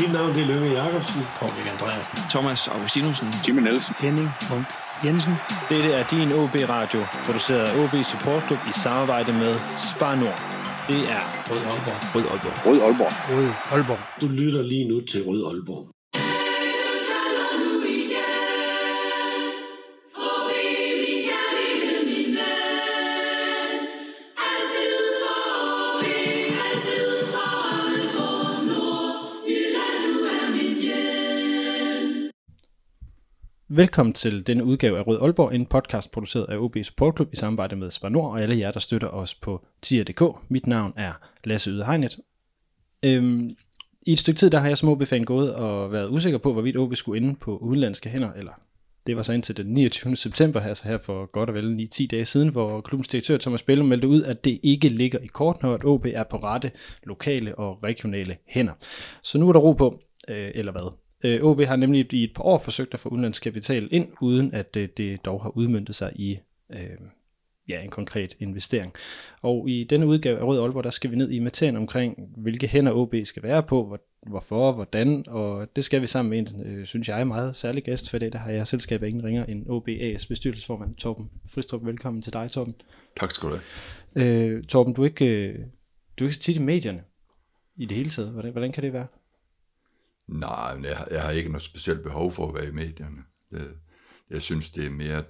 Mit navn er Lynge Jakobsen. Poul Lik Andersen. Thomas Augustinusen. Jimmy Nielsen. Henning Rundt Munk-Jensen. Dette er din OB-radio, produceret af OB Support Group i samarbejde med Spar Nord. Det er Rød Aalborg. Rød Aalborg. Rød Aalborg. Rød Aalborg. Du lytter lige nu til Rød Aalborg. Velkommen til denne udgave af Rød Aalborg, en podcast produceret af OB Support Group i samarbejde med Spar Nord og alle jer, der støtter os på tier.dk. Mit navn er Lasse Yde Hegnet. I et stykke tid der har jeg som OB-fan gået og været usikker på, hvorvidt OB skulle ende på udenlandske hænder, eller det var så indtil den 29. september, altså her for godt og vel 9-10 dage siden, hvor klubbens direktør Thomas Bellen meldte ud, at det ikke ligger i kortene, og at OB er på rette lokale og regionale hænder. Så nu er der ro på, eller hvad? OB har nemlig i et par år forsøgt at få udenlandsk kapital ind, uden at det dog har udmøntet sig i en konkret investering. Og i denne udgave af Rød Aalborg, der skal vi ned i materien omkring, hvilke hænder OB skal være på, hvorfor, hvordan, og det skal vi sammen med en, synes jeg, meget særlig gæst for i dag. Der har jeg selskab af ingen ringer end OB AS bestyrelsesformand Torben Fristrup. Velkommen til dig, Torben. Tak skal du have. Torben, du er ikke så tit i medierne i det hele taget. Hvordan kan det være? Nej, jeg har ikke noget specielt behov for at være i medierne. Jeg synes, det er mere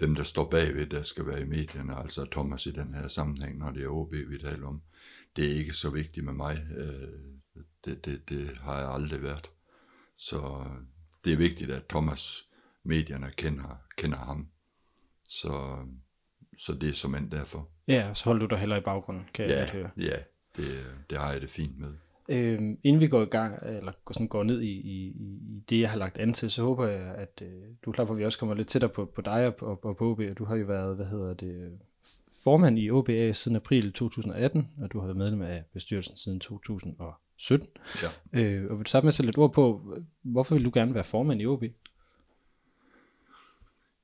dem, der står bagved, der skal være i medierne, altså Thomas i den her sammenhæng, når det er OB, vi taler om. Det er ikke så vigtigt med mig. Det har jeg aldrig været. Så det er vigtigt, at Thomas, medierne kender ham. Så det er som end derfor. Ja, så holder du dig heller i baggrunden, kan jeg høre. Ja, det har jeg det fint med. Inden vi går i gang, eller sådan går ned i det, jeg har lagt an til, så håber jeg, at du er klar på, at vi også kommer lidt tættere på dig og på OB. Du har jo været, formand i OB AS siden april 2018, og du har været medlem af bestyrelsen siden 2017. Ja. Og vil du starte med at sætte lidt ord på, hvorfor vil du gerne være formand i OB?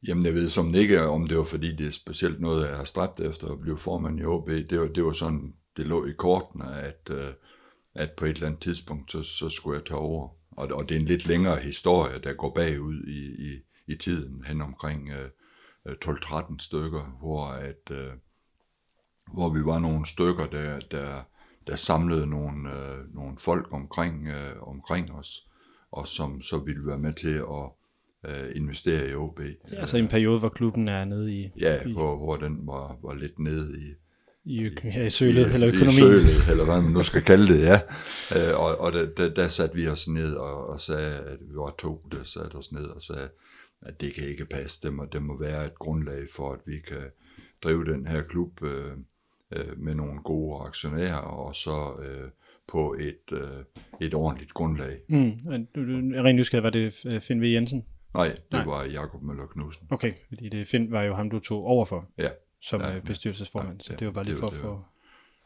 Jamen, jeg ved som ikke, om det var fordi, det er specielt noget, jeg har stræbt efter at blive formand i OB. Det var sådan, det lå i kortene, at på et eller andet tidspunkt, så skulle jeg tage over. Og det er en lidt længere historie, der går bagud i tiden, hen omkring 12-13 stykker, hvor vi var nogle stykker, der samlede nogle folk omkring os, og som så ville være med til at investere i OB. Altså en periode, hvor klubben er nede i... Ja, hvor den var lidt nede i... I Sølet, eller økonomien. I Sølet, eller hvad man nu skal kalde det, ja. Og der satte vi os ned og sagde, at vi var to, der satte os ned og sagde, at det kan ikke passe dem, og det må være et grundlag for, at vi kan drive den her klub med nogle gode aktionærer, og så på et ordentligt grundlag. Rent nysgerrig, var det Finn V. Jensen? Nej, var Jakob Møller Knudsen. Okay, fordi Finn var jo ham, du tog over for. Ja. Som bestyrelsesformand, så det var bare lige for at få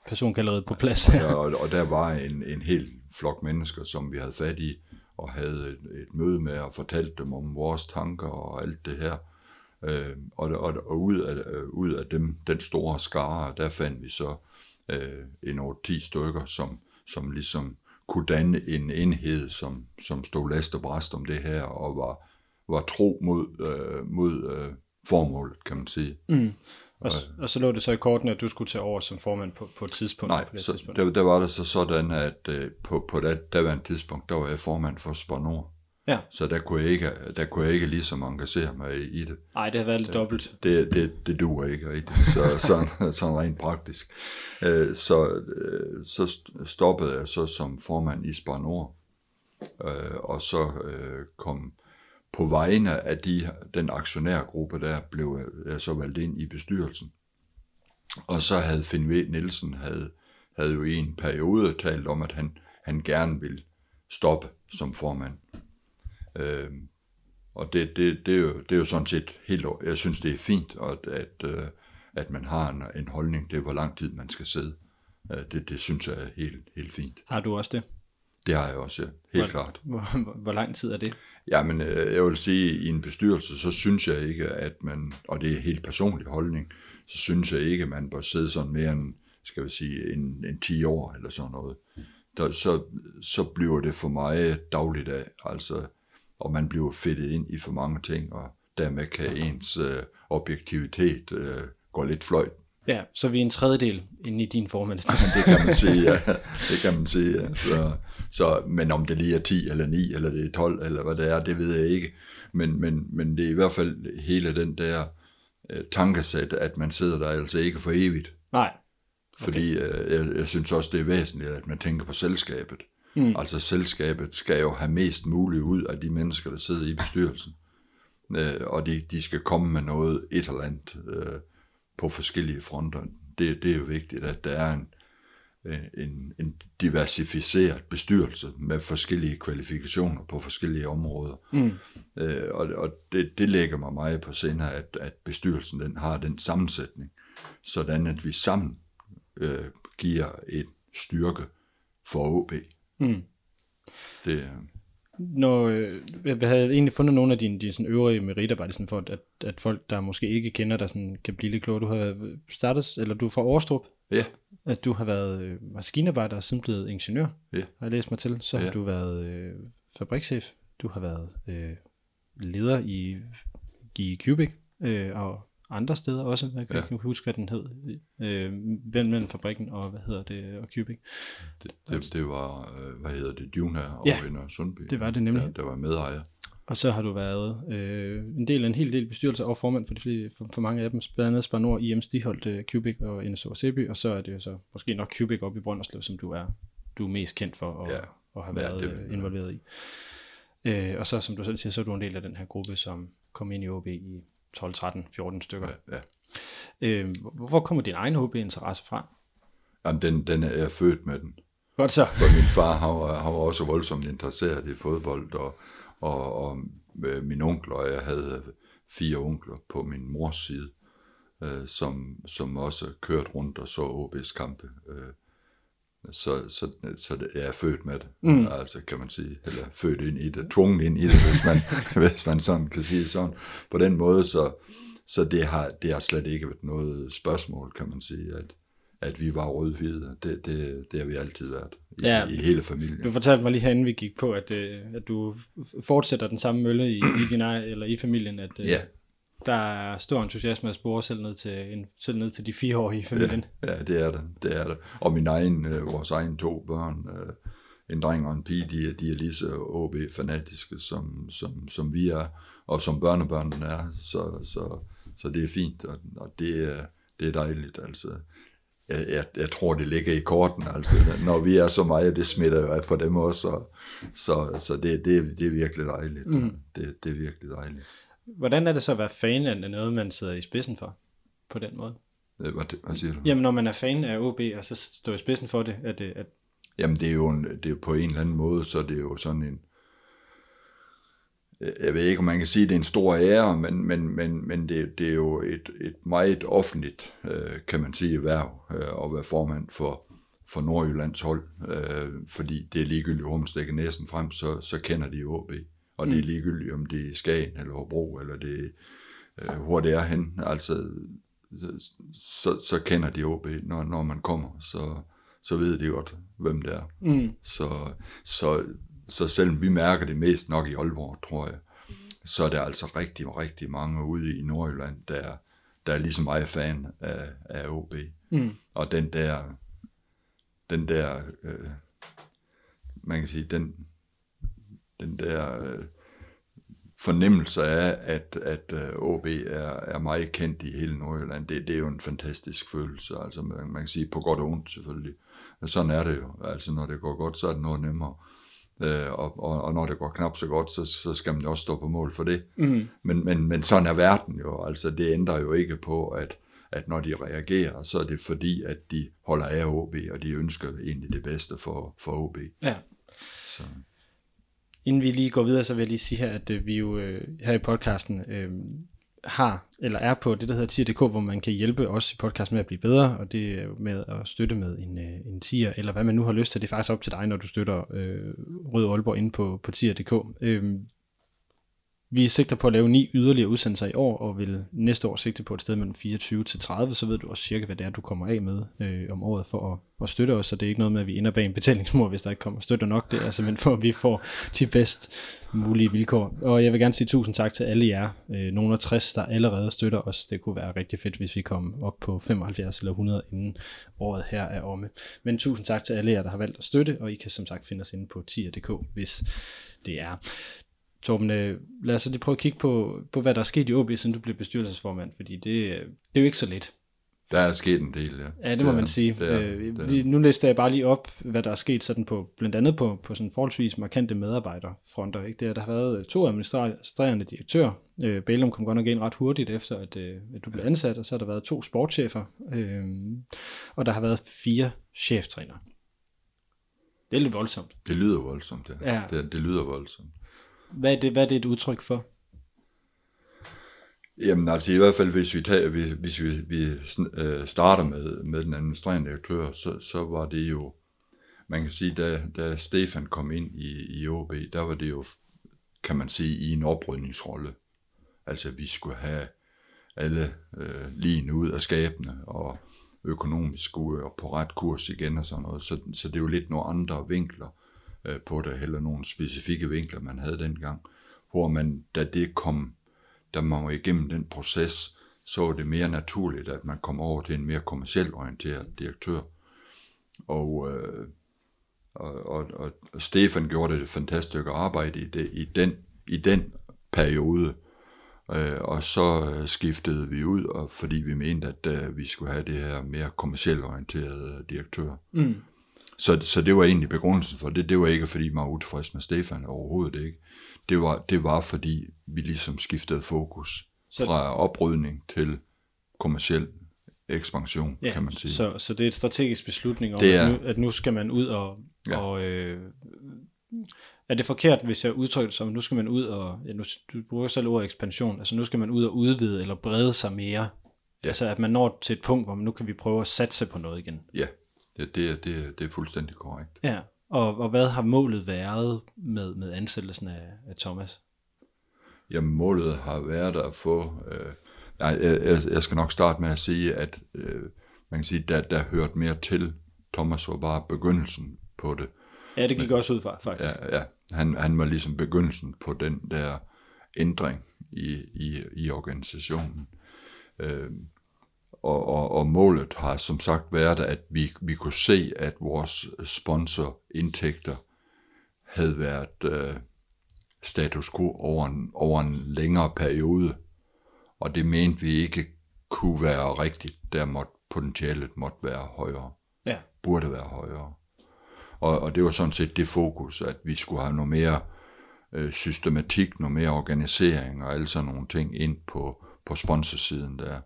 persongalleriet på plads. Og der var en hel flok mennesker, som vi havde fat i, og havde et møde med og fortalte dem om vores tanker og alt det her. Og ud af dem, den store skare, der fandt vi så en 8-10 stykker, som ligesom kunne danne en enhed, som stod last og brast om det her, og var tro mod formålet, kan man sige. Mm. Og så lå det så i kortene, at du skulle tage over som formand på et tidspunkt. Nej, på tidspunkt. Der var det så sådan, at på det daværende tidspunkt, der var jeg formand for Spar Nord. Ja. Så der kunne jeg ikke ligesom engagere mig i det. Nej, det har været lidt dobbelt. Det duer ikke rigtigt, sådan rent praktisk. Så stoppede jeg så som formand i Spar Nord, og så kom... På vegne af den aktionærgruppe, der blev jeg så valgt ind i bestyrelsen. Og så havde Finn V. Nielsen havde jo i en periode talt om, at han gerne ville stoppe som formand. Og det er jo sådan set helt... Jeg synes, det er fint, at man har en holdning til, hvor lang tid man skal sidde. Det synes jeg er helt, helt fint. Har du også det? Det har jeg også, ja. Helt klart. Hvor lang tid er det? Jamen, jeg vil sige, at i en bestyrelse, så synes jeg ikke, at man, og det er helt personlig holdning, så synes jeg ikke, at man bør sidde sådan mere end, skal vi sige, en 10 år eller sådan noget. så bliver det for mig dagligdag, altså, og man bliver fedtet ind i for mange ting, og dermed kan ens objektivitet gå lidt fløjt. Ja, så vi er en tredjedel inde i din formandsstilling. Det kan man sige, ja. Det kan man sige, ja. Så, men om det lige er 10 eller 9, eller det er 12, eller hvad det er, det ved jeg ikke. Men det er i hvert fald hele den der tankesæt, at man sidder der altså ikke for evigt. Nej. Okay. Fordi jeg synes også, det er væsentligt, at man tænker på selskabet. Mm. Altså selskabet skal jo have mest muligt ud af de mennesker, der sidder i bestyrelsen. Og de skal komme med noget et eller andet på forskellige fronter. Det er jo vigtigt, at der er en diversificeret bestyrelse med forskellige kvalifikationer på forskellige områder. Mm. Og det lægger mig meget på sinde, at bestyrelsen den har den sammensætning, sådan at vi sammen giver et styrke for OB. Mm. Det Når, jeg havde egentlig fundet nogle af dine sådan øvrige meritter, bare sådan for at folk, der måske ikke kender dig, sådan, kan blive lidt klogere. Du har startet, eller du er fra Aarstrup. Ja. At du har været maskinarbejder og siden blevet ingeniør, ja. Har jeg læst mig til. Så ja. Har du været fabrikschef, du har været leder i Cubic og andre steder også. Jeg kan ikke huske, hvad den hed. Mellem fabrikken og, hvad hedder det, og Cubic. Det var, hvad hedder det, Juna og ja, Inder Sundby. Det var det nemlig. Der var medejer. Og så har du været en hel del bestyrelser og formand for mange af dem, blandt andet Spar Nord, IM Stiholt, Cubic og NSO Seby, og så er det jo så måske nok Cubic oppe i Brønderslev, som du er mest kendt for og, ja, og har været involveret i. Og så, som du selv siger, så er du en del af den her gruppe, som kom ind i OB i 12, 13, 14 stykker. Ja, ja. Hvor kommer din egen HB-interesse fra? Jamen, den er jeg født med den. Godt så. For min far har også voldsomt interesseret i fodbold, og min onkel, og jeg havde 4 onkler på min mors side, som også kørte rundt og så OB's kampe. Så jeg er født med det, altså kan man sige, eller født ind i det, tvunget ind i det, hvis man sådan kan sige sådan. På den måde, så det har slet ikke været noget spørgsmål, kan man sige, at vi var rødhvide. Det har vi altid været i hele familien. Du fortalte mig lige herinde, vi gik på, at du fortsætter den samme mølle i din egen, eller i familien, at ja. Der er stor entusiasme at spore selv ned til de 4-årige i familien. Ja, det er det. Og vores egen 2 børn, en dreng og en pige, de er lige så OB-fanatiske, som vi er, og som børnebørnene er. Så det er fint, og det er dejligt. Altså, jeg tror, det ligger i korten. Altså, når vi er så meget, det smitter jo af på dem også. Så det er virkelig dejligt. Mm. Det er virkelig dejligt. Hvordan er det så at være fan af noget, man sidder i spidsen for, på den måde? Hvad siger du? Jamen, når man er fan af OB, og så står i spidsen for det, at... Jamen, det er jo på en eller anden måde, så det er jo sådan en... Jeg ved ikke, om man kan sige, det er en stor ære, men det er jo et meget offentligt, kan man sige, erhverv, at være formand for Nordjyllands hold, fordi det er ligegyldigt, om man stikker næsen frem, så kender de OB. Og det er ligegyldigt, om det er Skagen eller Hobro, eller det, hvor det er hen. Altså, så kender de OB, når man kommer, så ved de godt, hvem det er. Mm. Så selvom vi mærker det mest nok i Aalborg, tror jeg, så er der altså rigtig, rigtig mange ude i Nordjylland, der er ligesom mig fan af OB. Mm. Og den der man kan sige, den der fornemmelse af, at OB er meget kendt i hele Nordjylland, det er jo en fantastisk følelse. Altså, man kan sige på godt og ondt selvfølgelig. Sådan er det jo. Altså, når det går godt, så er det noget nemmere. Og når det går knap så godt, så skal man også stå på mål for det. Mm. Men sådan er verden jo. Altså, det ændrer jo ikke på, at når de reagerer, så er det fordi, at de holder af OB, og de ønsker egentlig det bedste for OB. Ja. Så... Inden vi lige går videre, så vil jeg lige sige her, at vi jo her i podcasten har, eller er på det, der hedder tier.dk, hvor man kan hjælpe os i podcasten med at blive bedre, og det er med at støtte med en tier, eller hvad man nu har lyst til. Det er faktisk op til dig, når du støtter Rød Aalborg inde på tier.dk. Vi sigter på at lave 9 yderligere udsendelser i år, og vil næste år sigte på et sted mellem 24 til 30, så ved du også cirka, hvad det er, du kommer af med om året for at støtte os, så det er ikke noget med, at vi ender bag en betalingsmur, hvis der ikke kommer støtter nok. Det er simpelthen for, at vi får de bedst mulige vilkår. Og jeg vil gerne sige tusind tak til alle jer, nogle af 60, der allerede støtter os. Det kunne være rigtig fedt, hvis vi kom op på 75 eller 100, inden året her er omme. Men tusind tak til alle jer, der har valgt at støtte, og I kan som sagt finde os inde på tier.dk, hvis det er. Torben, lad os lige prøve at kigge på hvad der er sket i ÅB, siden du blev bestyrelsesformand, fordi det er jo ikke så let. Der er sket en del, ja. Ja, det må man sige. Nu læste jeg bare lige op, hvad der er sket sådan på, blandt andet på sådan forholdsvis markante medarbejderfronter. Ikke? Der har været 2 administrerende direktører. Bælum kom godt nok ind ret hurtigt efter, at du blev ansat, og så har der været 2 sportschefer, og der har været 4 cheftrænere. Det er lidt voldsomt. Det lyder voldsomt, ja. Ja. Det lyder voldsomt. Hvad er det et udtryk for? Jamen altså i hvert fald, hvis vi starter med den administrerende direktør, så var det jo, man kan sige, da Stefan kom ind i OB, der var det jo, kan man sige, i en oprydningsrolle. Altså vi skulle have alle ligene ud af skabene, og økonomisk skulle på ret kurs igen og sådan noget, så det er jo lidt nogle andre vinkler på det, eller nogle specifikke vinkler, man havde dengang, hvor man, da man var igennem den proces, så var det mere naturligt, at man kom over til en mere kommercielt orienteret direktør. Og Stefan gjorde det fantastiske arbejde i den periode, og så skiftede vi ud, og fordi vi mente, at vi skulle have det her mere kommercielt orienterede direktør. Mm. Så det var egentlig begrundelsen for det. Det var ikke, fordi man var utilfreds med Stefan, overhovedet ikke. Det var fordi vi ligesom skiftede fokus fra oprydning til kommerciel ekspansion, kan man sige. Så det er et strategisk beslutning om, at nu skal man ud og er det forkert, hvis jeg udtrykker det som, nu skal man ud og... Ja, nu, du bruger selv ordet ekspansion. Altså nu skal man ud og udvide eller brede sig mere. Ja. Altså at man når til et punkt, hvor nu kan vi prøve at satse på noget igen. Ja. Det er fuldstændig korrekt. Ja, og hvad har målet været med ansættelsen af Thomas? Jamen, målet har været at få... jeg skal nok starte med at sige, at man kan sige, der hørte mere til. Thomas var bare begyndelsen på det. Ja, det gik også ud fra, faktisk. Ja, han var ligesom begyndelsen på den der ændring i organisationen. Og målet har som sagt været, at vi kunne se, at vores sponsorindtægter havde været status quo over en længere periode, og det mente vi ikke kunne være rigtigt, der potentialet måtte være højere, burde være højere. Og det var sådan set det fokus, at vi skulle have noget mere systematik, noget mere organisering og alle sådan nogle ting ind på sponsorsiden der.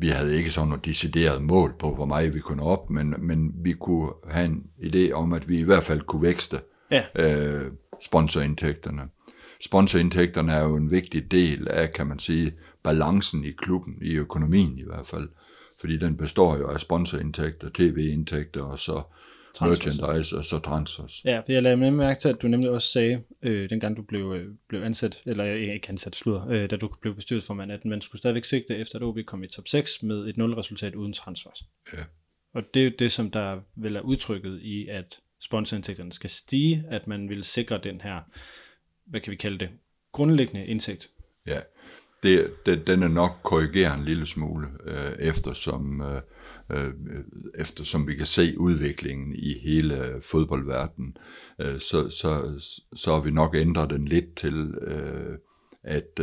Vi havde ikke sådan noget decideret mål på, hvor meget vi kunne op, men vi kunne have en idé om, at vi i hvert fald kunne vækste sponsorindtægterne. Sponsorindtægterne er jo en vigtig del af, kan man sige, balancen i klubben, i økonomien i hvert fald, fordi den består jo af sponsorindtægter, tv-indtægter og så merchandise og så transfers. Ja, jeg lagde mig mærke til, at du nemlig også sagde, dengang du blev ansat, eller ikke ansat, da du blev bestyrelsesformand, at man skulle stadigvæk sigte efter, at OB kom i top 6 med et 0-resultat uden transfers. Ja. Og det er jo det, som der vel er udtrykket i, at sponsorindtægterne skal stige, at man vil sikre den her, hvad kan vi kalde det, grundlæggende indtægt. Ja, den er nok korrigeret en lille smule, eftersom vi kan se udviklingen i hele fodboldverdenen, så har vi nok ændret den lidt til, at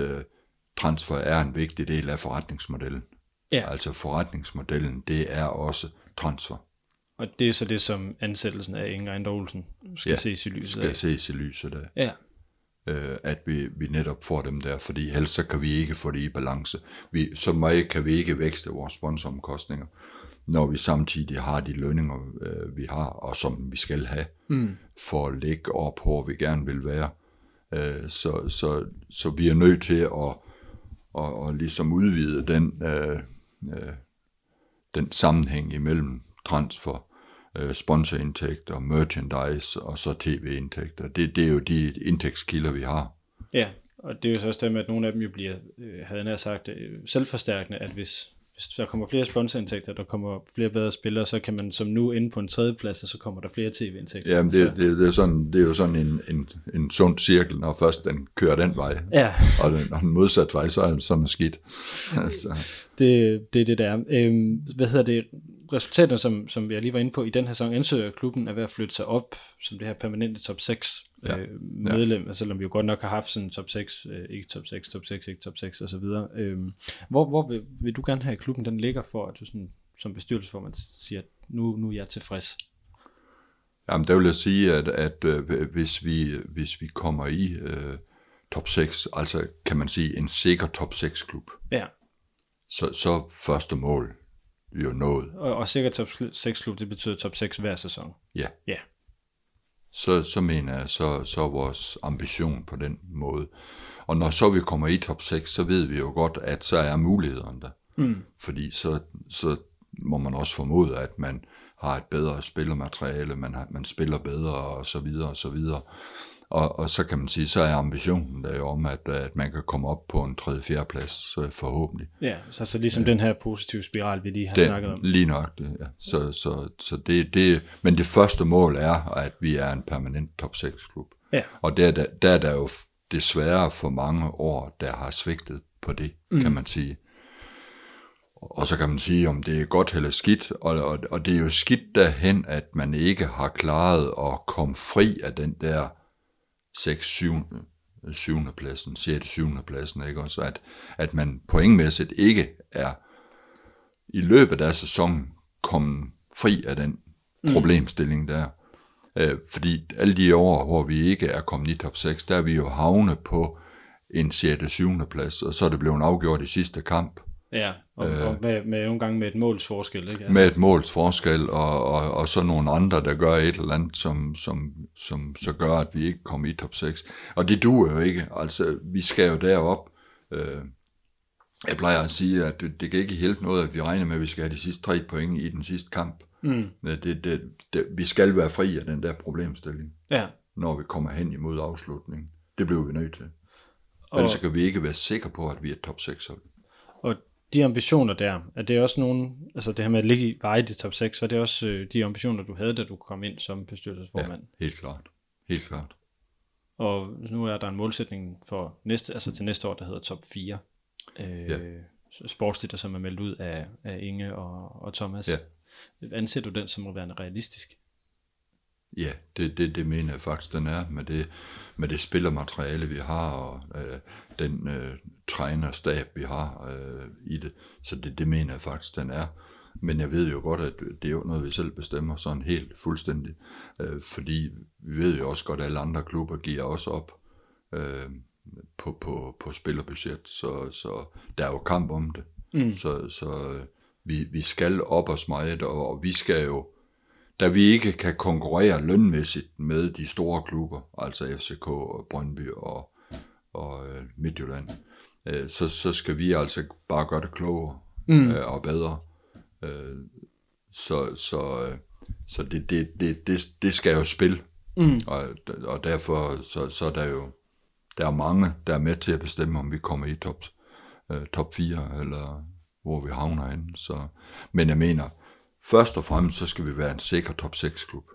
transfer er en vigtig del af forretningsmodellen. Ja. Altså forretningsmodellen, det er også transfer. Og det er så det, som ansættelsen af Inger Anders Olsen skal ses i lyset af. Ja. At vi netop får dem der, fordi ellers så kan vi ikke få det i balance. Så meget kan vi ikke vækste vores sponsoromkostninger, når vi samtidig har de lønninger, vi har, og som vi skal have, for at lægge op, hvor vi gerne vil være. Så vi er nødt til at ligesom udvide den sammenhæng imellem transfer, sponsorindtægter, merchandise og så tv-indtægter. Det er jo de indtægtskilder, vi har. Ja, og det er jo så også det med, at nogle af dem jo bliver, havde nær sagt, selvforstærkende, at hvis der kommer flere sponsorindtægter, der kommer flere bedre spillere, så kan man som nu inde på en tredjeplads, og så kommer der flere tv-indtægter. Jamen det er jo sådan en sund cirkel, når først den kører den vej, ja. Og den modsatte vej, så er det sådan skidt. Altså. Det er det, der er. Resultaterne, som jeg lige var inde på i den her sæson, ansøger klubben er ved at flytte sig op som det her permanente top 6 medlem, ja. Selvom vi jo godt nok har haft sådan top 6, ikke top 6, top 6, ikke top 6 osv. Hvor vil du gerne have, at klubben den ligger for, at du sådan, som bestyrelsesformand siger, at nu er jeg tilfreds? Jamen der vil jeg sige, at hvis vi kommer i top 6, altså kan man sige en sikker top 6 klub, ja. så første mål, vi er nået. Og sikkert top 6-klub, det betyder top 6 hver sæson. Ja. Yeah. Så mener jeg, så vores ambition på den måde. Og når så vi kommer i top 6, så ved vi jo godt, at så er mulighederne der. Mm. Fordi så må man også formode, at man har et bedre spillermateriale, man spiller bedre og så videre og så videre. Og så kan man sige, så er ambitionen der jo om, at man kan komme op på en 3.-4. plads forhåbentlig. Ja, så ligesom den her positive spiral, vi lige har snakket om. Lige nok det, ja. Så det, men det første mål er, at vi er en permanent top 6-klub. Ja. Og der er der jo desværre for mange år, der har svigtet på det, kan man sige. Og så kan man sige, om det er godt eller skidt, og det er jo skidt derhen, at man ikke har klaret at komme fri af den der 7. pladsen, 7. pladsen, ikke også, at man pointmæssigt ikke er i løbet af sæsonen kommet fri af den problemstilling der. Fordi alle de år, hvor vi ikke er kommet i top 6, der er vi jo havnet på en 7. plads, og så er det blevet afgjort i sidste kamp. Ja, og med nogle gange med et målsforskel, ikke? Altså. Med et målsforskel, og så nogle andre, der gør et eller andet, som så gør, at vi ikke kommer i top 6. Og det duer jo ikke. Altså, vi skal jo derop. Jeg plejer at sige, at det kan ikke hjælpe noget, at vi regner med, at vi skal have de sidste 3 point i den sidste kamp. Mm. Vi skal være fri af den der problemstilling, ja. Når vi kommer hen imod afslutningen. Det bliver vi nødt til. Ellers kan vi ikke være sikre på, at vi er top 6'er. Og de ambitioner der, er det også nogle, altså det her med at ligge i veje i top 6, var det også de ambitioner, du havde, da du kom ind som bestyrelsesformand? Ja, helt klart. Helt klart. Og nu er der en målsætning for til næste år, der hedder top 4. Ja. Sportsditter, som er meldt ud af Inge og Thomas. Ja. Anser du den som at være realistisk? Ja, det mener jeg faktisk, den er med det spillermateriale, vi har, og den trænerstab, vi har i det. Så det mener jeg faktisk, den er. Men jeg ved jo godt, at det er jo noget, vi selv bestemmer sådan helt fuldstændig. Fordi vi ved jo også godt, at alle andre klubber giver også op på spillerbudget. Så der er jo kamp om det. Mm. Så vi skal op og smeje, og vi skal jo, da vi ikke kan konkurrere lønmæssigt med de store klubber, altså FCK, Brøndby og Midtjylland, så skal vi altså bare gøre det klogere og bedre. Så det skal jo spille, og derfor så er der jo mange, der er med til at bestemme, om vi kommer i top 4, eller hvor vi havner henne. Så, men jeg mener, først og fremmest, så skal vi være en sikker top 6-klub.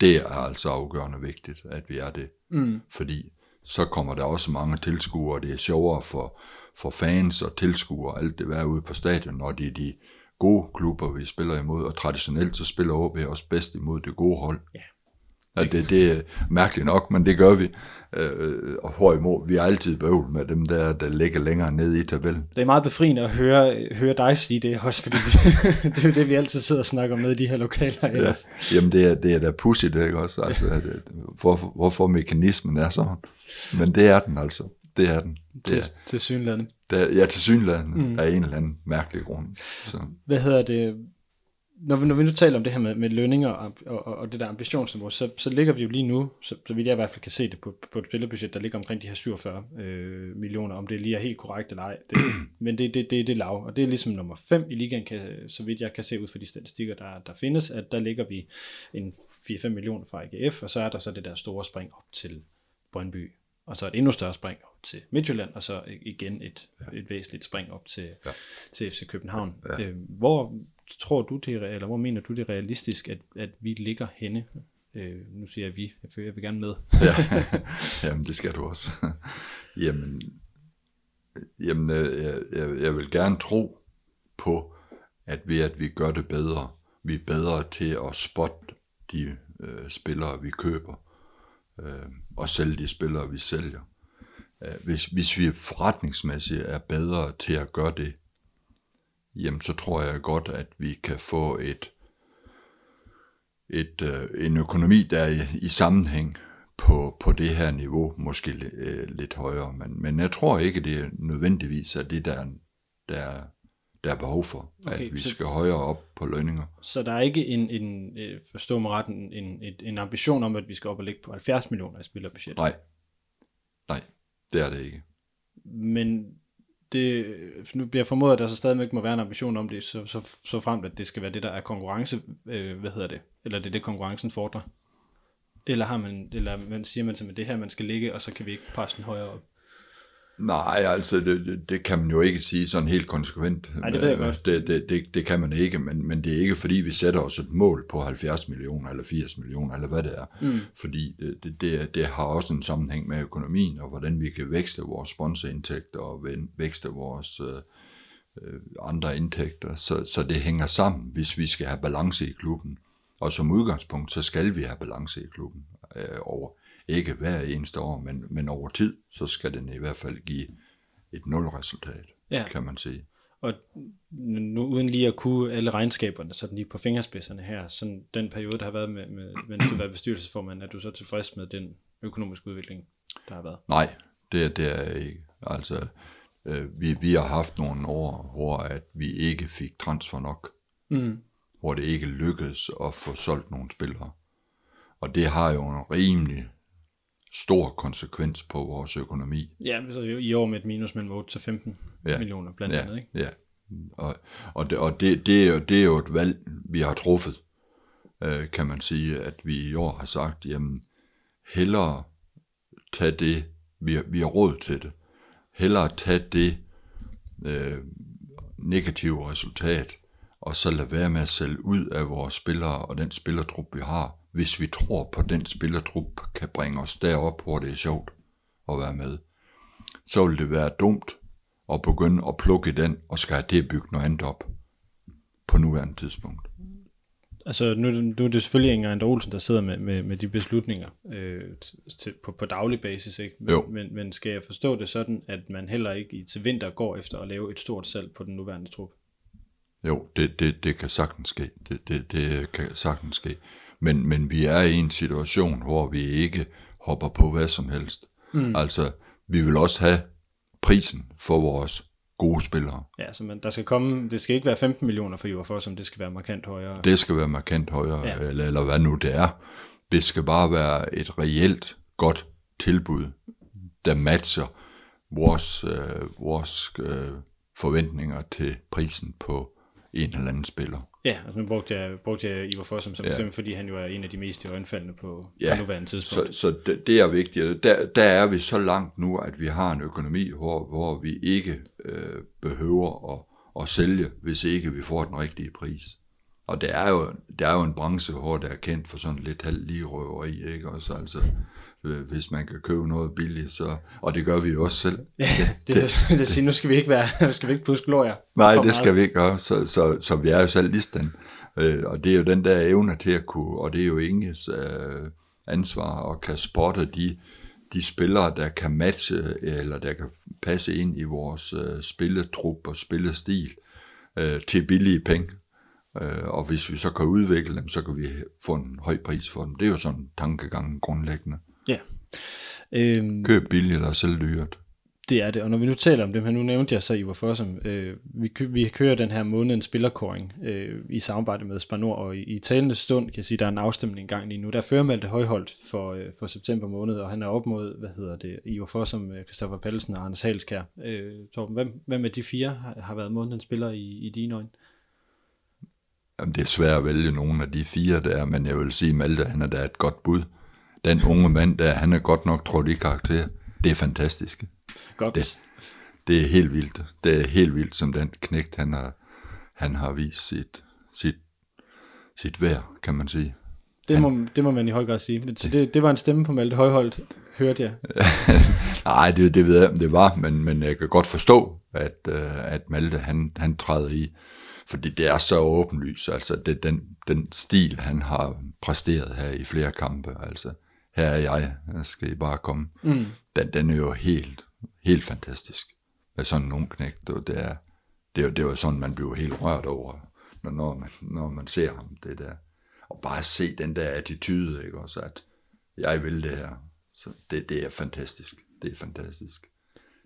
Det er altså afgørende vigtigt, at vi er det. Mm. Fordi så kommer der også mange tilskuere, og det er sjovere for fans og tilskuere, alt det være ude på stadion, når det er de gode klubber, vi spiller imod. Og traditionelt, så spiller ÅB også bedst imod det gode hold. Yeah. Og det er mærkeligt nok, men det gør vi. Og hvorimod, vi er altid bøvl med dem der ligger længere nede i tabellen. Det er meget befriende at høre dig sige det også, fordi det er det, vi altid sidder og snakker med i de her lokaler ellers. Ja. Jamen det er da pudsigt, ikke også? Altså, hvorfor mekanismen er sådan. Men det er den altså. Det er den. Til synlande. Ja, til synlande af en eller anden mærkelig grund. Så. Hvad hedder det? når vi nu taler om det her med lønninger og det der ambitionsniveau, så ligger vi jo lige nu, så vidt jeg i hvert fald kan se det, på et spillerbudget, der ligger omkring de her 47 millioner, om det lige er helt korrekt eller ej. Men det er lav, og det er ligesom nummer 5 i ligaen, så vidt jeg kan se ud fra de statistikker, der findes, at der ligger vi en 4-5 millioner fra AGF, og så er der så det der store spring op til Brøndby, og så et endnu større spring op til Midtjylland, og så igen et væsentligt spring op til FC København. Ja. Hvor tror du det, eller hvor mener du det realistisk, at vi ligger henne? Nu siger jeg vi, jeg vil gerne med. Ja. Jamen det skal du også. Jamen jeg vil gerne tro på, at ved at vi gør det bedre, vi er bedre til at spotte de spillere, vi køber, og sælge de spillere, vi sælger. Hvis vi forretningsmæssigt er bedre til at gøre det, jamen så tror jeg godt, at vi kan få en økonomi, der er i sammenhæng på det her niveau, måske lidt højere. Men jeg tror ikke, det er nødvendigvis er det, der er behov for, okay, at vi skal højere op på lønninger. Så der er ikke en forstå mig ret, en ambition om, at vi skal op og ligge på 70 millioner i spillerbudget? Nej, det er det ikke. Men det, nu bliver formodet, at der så stadig ikke må være en ambition om det, så frem, at det skal være det, der er konkurrence, eller det er det, konkurrencen fordrer. Eller man siger man simpelthen, det her, man skal ligge, og så kan vi ikke presse den højere op. Nej, altså det kan man jo ikke sige sådan helt konsekvent. Nej, det ved jeg godt. Det kan man ikke, men det er ikke fordi, vi sætter os et mål på 70 millioner eller 80 millioner, eller hvad det er. Mm. Fordi det har også en sammenhæng med økonomien, og hvordan vi kan vækste vores sponsorindtægter og vækste vores andre indtægter. Så det hænger sammen, hvis vi skal have balance i klubben. Og som udgangspunkt, så skal vi have balance i klubben over. Ikke hver eneste år, men over tid, så skal den i hvert fald give et nulresultat, kan man sige. Og nu uden lige at kunne alle regnskaberne, sådan lige på fingerspidserne her, sådan den periode, der har været med du har været bestyrelsesformand, er du så tilfreds med den økonomiske udvikling, der har været? Nej, det er jeg ikke. Altså, vi har haft nogle år, hvor at vi ikke fik transfer nok. Mm. Hvor det ikke lykkedes at få solgt nogle spillere. Og det har jo en rimelig stor konsekvens på vores økonomi. Ja, så i år med et minus mellem 8 til 15 millioner blandt andet, ikke? Ja, og det er jo et valg, vi har truffet, kan man sige, at vi i år har sagt, jamen, hellere tage det, vi har råd til det, hellere tage det negative resultat, og så lade være med at sælge ud af vores spillere og den spillertrup, vi har, hvis vi tror på, den spillertrup kan bringe os derop, hvor det er sjovt at være med. Så vil det være dumt at begynde at plukke den, og skal have det bygge noget andet op på nuværende tidspunkt. Altså nu er det selvfølgelig Inger Anders Olsen, der sidder med de beslutninger på daglig basis, ikke? Men skal jeg forstå det sådan, at man heller ikke til vinter går efter at lave et stort salg på den nuværende trup? Jo, det kan sagtens ske. Det kan sagtens ske. Men vi er i en situation, hvor vi ikke hopper på hvad som helst. Mm. Altså, vi vil også have prisen for vores gode spillere. Ja, så der skal komme, det skal ikke være 15 millioner for Iverfor, som det skal være markant højere. Det skal være markant højere, ja. eller hvad nu det er. Det skal bare være et reelt godt tilbud, der matcher vores forventninger til prisen på en eller anden spiller. Ja, altså nu brugte jeg Ivar Fossum som eksempel, fordi han jo er en af de mest iøjnefaldende på nuværende tidspunkt. Så det er vigtigt. Der er vi så langt nu, at vi har en økonomi, hvor vi ikke behøver at sælge, hvis ikke vi får den rigtige pris. Og der er jo en branche, hvor der er kendt for sådan lidt halvligerøveri, ikke også? Altså, hvis man kan købe noget billigt, så... Og det gør vi jo også selv. Ja, det siger, nu skal vi ikke pluske glorier. Nej, det skal vi ikke gøre, så vi er jo selv listen. Og det er jo den der evne til at kunne... Og det er jo Inges ansvar at kan spotte de spillere, der kan matche, eller der kan passe ind i vores spilletrup og spillestil til billige penge. Og hvis vi så kan udvikle dem, så kan vi få en høj pris for dem. Det er jo sådan tankegangen grundlæggende. Ja. Køb billigt eller sælg dyrt. det er det. Og når vi nu taler om dem her, nu nævnte jeg så Ivar Fossum. Vi kører den her måned en spillerkåring i samarbejde med Spar Nord, og i talende stund kan jeg sige, der er en afstemning gang lige nu. Der fører Malte Højholt for september måned, og han er op mod, Ivar Fossum, Kristoffer Pallesen og Anders Halskær. Torben, hvem af de fire har været månedens spiller i dine øjne? Jamen, det er svært at vælge nogen af de fire der, men jeg vil sige, Malte, han er da et godt bud. Den unge mand der, han er godt nok trådt i karakter. Det er fantastisk. Godt. Det er helt vildt. Det er helt vildt, som den knægt, han har vist sit værd, kan man sige. Det må man i høj grad sige. Det var en stemme på Malte Højholt, hørte jeg. Nej, det ved jeg, om det var, men jeg kan godt forstå, at Malte, han træder i. Fordi det er så åbenlyst, altså det, den stil, han har præsteret her i flere kampe, altså her er jeg skal I bare komme. Mm. Den er jo helt, helt fantastisk med sådan nogle knægt, og det er jo sådan, man bliver helt rørt over, når man ser ham, det der. Og bare se den der attitude, ikke også, at jeg vil det her, så det er fantastisk, det er fantastisk.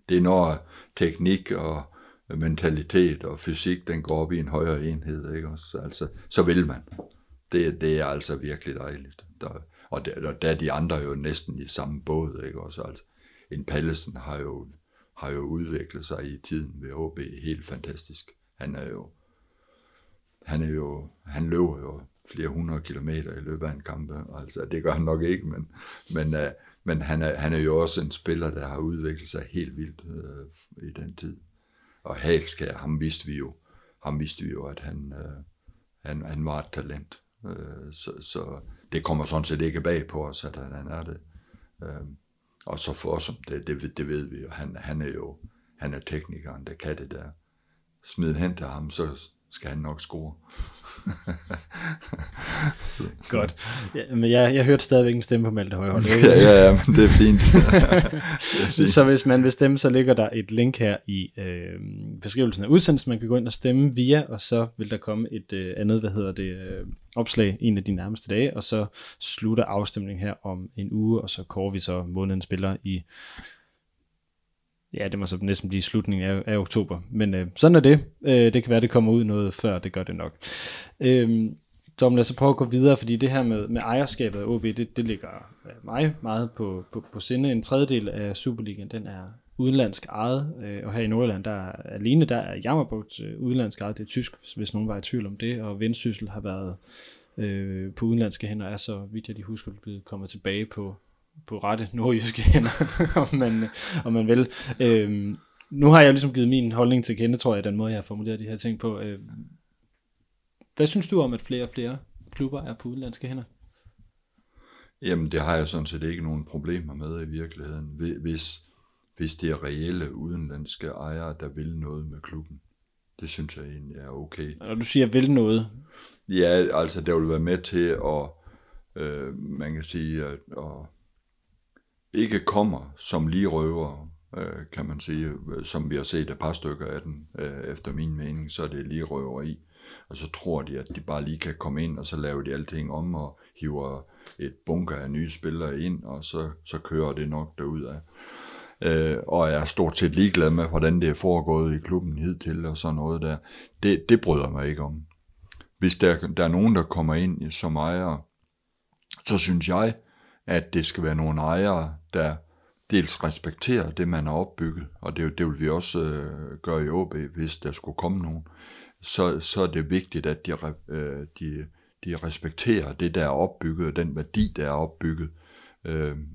Det er når teknik og mentalitet og fysik, den går op i en højere enhed, ikke også? Altså, så vil man. Det er altså virkelig dejligt. Der er de andre jo næsten i samme båd, ikke også? Altså, en Pallesen har jo udviklet sig i tiden ved HB helt fantastisk. Han løber jo flere 100 kilometer i løbet af en kampe. Altså, det gør han nok ikke, men han er jo også en spiller, der har udviklet sig helt vildt i den tid. Og Halskær, ham vidste vi jo, at han var et talent. Så det kommer sådan set ikke bag på os, at han er det. Og så for os, det ved vi jo. Han er teknikeren, der kan det der. Smid hen til ham, så skal han nok score. Godt. Ja, men jeg hørte stadigvæk en stemme på Malte Højhold. ja, men det er fint. Så hvis man vil stemme, så ligger der et link her i beskrivelsen af udsendelsen. Man kan gå ind og stemme via, og så vil der komme et andet, opslag en af de nærmeste dage, og så slutter afstemningen her om en uge, og så kører vi så månedens spiller i... Ja, det må så næsten blive slutningen af oktober. Men sådan er det. Det kan være, det kommer ud noget før, det gør det nok. Tom, lad os så prøve at gå videre, fordi det her med ejerskabet af OB, det ligger mig meget på sinde. En tredjedel af Superligaen, den er udenlandsk ejet, og her i Nordjylland, der er Jammerbugt udenlandsk ejet. Det er tysk, hvis nogen var i tvivl om det, og Vendsyssel har været på udenlandske hænder, er så vidt jeg de husker, blevet kommet tilbage på rette nordjyske hænder, om man vil. Nu har jeg jo ligesom givet min holdning til kende, tror jeg, den måde, jeg har formuleret de her ting på. Hvad synes du om, at flere og flere klubber er på udenlandske hænder? Jamen, det har jeg sådan set ikke nogen problemer med i virkeligheden, hvis det er reelle udenlandske ejere, der vil noget med klubben. Det synes jeg egentlig er okay. Og du siger, vil noget? Ja, altså, der vil være med til at, man kan sige, at ikke kommer som lige røvere, kan man sige, som vi har set et par stykker af den, efter min mening, så er det lige røveri. Og så tror de, at de bare lige kan komme ind, og så laver de alting om, og hiver et bunker af nye spillere ind, og så kører det nok derudad. Og jeg er stort set ligeglad med, hvordan det er foregået i klubben hidtil, og sådan noget der. Det bryder mig ikke om. Hvis der er nogen, der kommer ind som ejere, så synes jeg, at det skal være nogle ejere, der dels respekterer det, man har opbygget, og det vil vi også gøre i ÅB, hvis der skulle komme nogen, så er det vigtigt, at de respekterer det, der er opbygget, og den værdi, der er opbygget,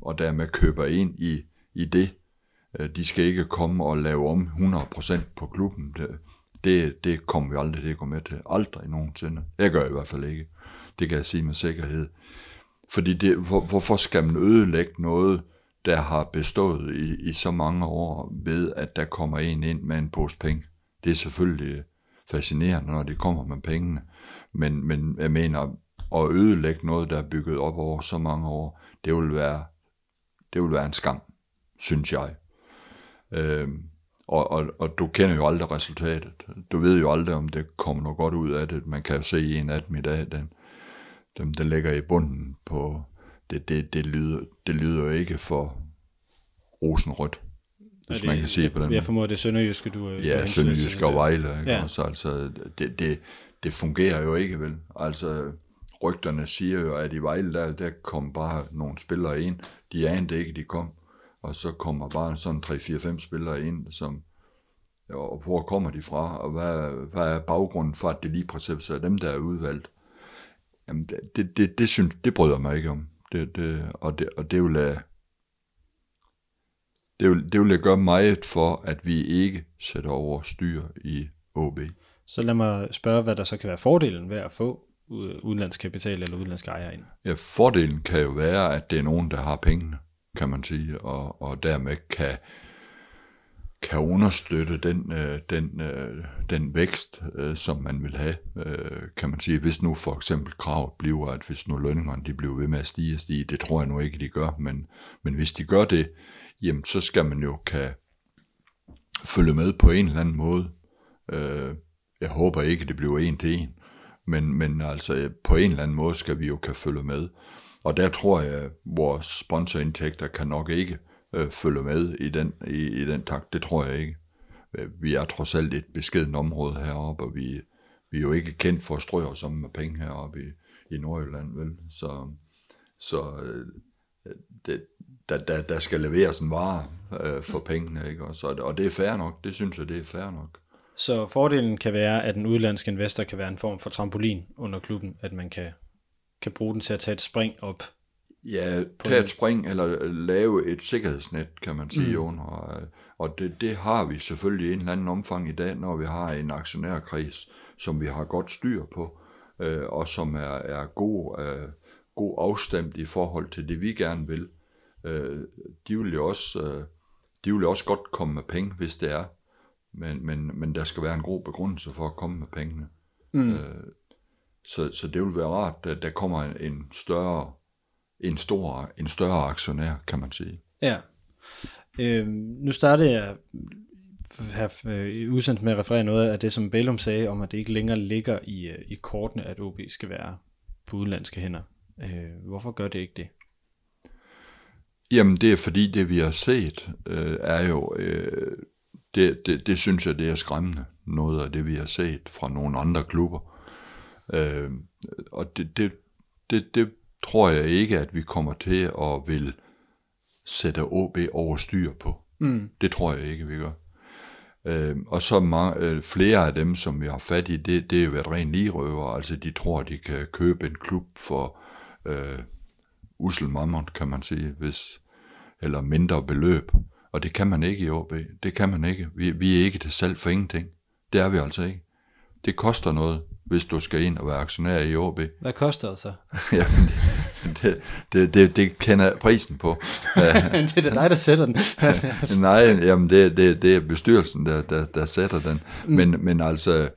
og dermed køber ind i det. De skal ikke komme og lave om 100% på klubben. Det kommer vi aldrig til at gå med til. Aldrig nogensinde. Jeg gør i hvert fald ikke. Det kan jeg sige med sikkerhed. Fordi hvorfor skal man ødelægge noget, der har bestået i så mange år, ved at der kommer en ind med en pose penge? Det er selvfølgelig fascinerende, når de kommer med pengene. Men jeg mener, at ødelægge noget, der er bygget op over så mange år, det vil være en skam, synes jeg. Og du kender jo aldrig resultatet. Du ved jo aldrig, om det kommer noget godt ud af det. Man kan jo se en af dem i dag, dem, der ligger i bunden på, det lyder jo ikke for rosenrødt. hvis man kan sige på den måde. Jeg formoder, det er Sønderjyske, du... Ja, Sønderjyske og Vejle, ikke? Ja. Også, altså, det fungerer jo ikke, vel? Altså, rygterne siger jo, at i Vejle, der kom bare nogle spillere ind. De anede ikke, de kom. Og så kommer bare sådan 3-4-5 spillere ind, som... Og hvor kommer de fra? Og hvad er baggrunden for, at det lige præcis er dem, der er udvalgt? Jamen, det bryder mig ikke om. Det vil gøre meget for, at vi ikke sætter over styr i OB. Så lad mig spørge, hvad der så kan være fordelen ved at få udenlandsk kapital eller udenlandske ejere ind. Ja, fordelen kan jo være, at det er nogen, der har pengene, kan man sige, og dermed kan understøtte den vækst, som man vil have, kan man sige. Hvis nu for eksempel kravet bliver, at hvis nu lønningerne de bliver ved med at stige, det tror jeg nu ikke, de gør, men hvis de gør det, jamen så skal man jo kan følge med på en eller anden måde. Jeg håber ikke, det bliver 1-1, men altså på en eller anden måde skal vi jo kan følge med. Og der tror jeg, vores sponsorindtægter kan nok ikke følge med i den takt. Det tror jeg ikke. Vi er trods alt et beskedent område heroppe, og vi er jo ikke kendt for at strøge os om med penge heroppe i Nordjylland, vel? Så der skal leveres en vare for pengene, ikke? Og det er fair nok. Det synes jeg, det er fair nok. Så fordelen kan være, at en udenlandsk investor kan være en form for trampolin under klubben, at man kan bruge den til at tage et spring op. Ja, tage et spring eller lave et sikkerhedsnet, kan man sige, under. Og det har vi selvfølgelig i en eller anden omfang i dag, når vi har en aktionærkreds, som vi har godt styr på, og som er god afstemt i forhold til det, vi gerne vil. De vil jo også godt komme med penge, hvis det er. Men der skal være en god begrundelse for at komme med pengene. Så det vil være rart, at der kommer en større aktionær, kan man sige. Ja. Nu startede jeg udsendt med at referere noget af det, som Bellum sagde, om at det ikke længere ligger i kortene, at OB skal være på udenlandske hænder. Hvorfor gør det ikke det? Jamen, det er fordi, det vi har set, er jo... Det synes jeg, det er skræmmende, noget af det, vi har set fra nogle andre klubber. Og det tror jeg ikke, at vi kommer til at vil sætte AAB over styr på. Det tror jeg ikke, vi gør. Og så flere af dem, som vi har fat i, det er jo været rent ligerøver. Altså, de tror, de kan købe en klub for usel mammon, kan man sige, eller mindre beløb. Og det kan man ikke i AaB. Det kan man ikke. Vi er ikke til salg for ingenting. Det er vi altså ikke. Det koster noget, hvis du skal ind og være aktionær i AaB. Hvad koster det så? Jamen, det kender jeg prisen på. Det er da dig, der sætter den. Nej, jamen det er bestyrelsen, der sætter den. Men altså,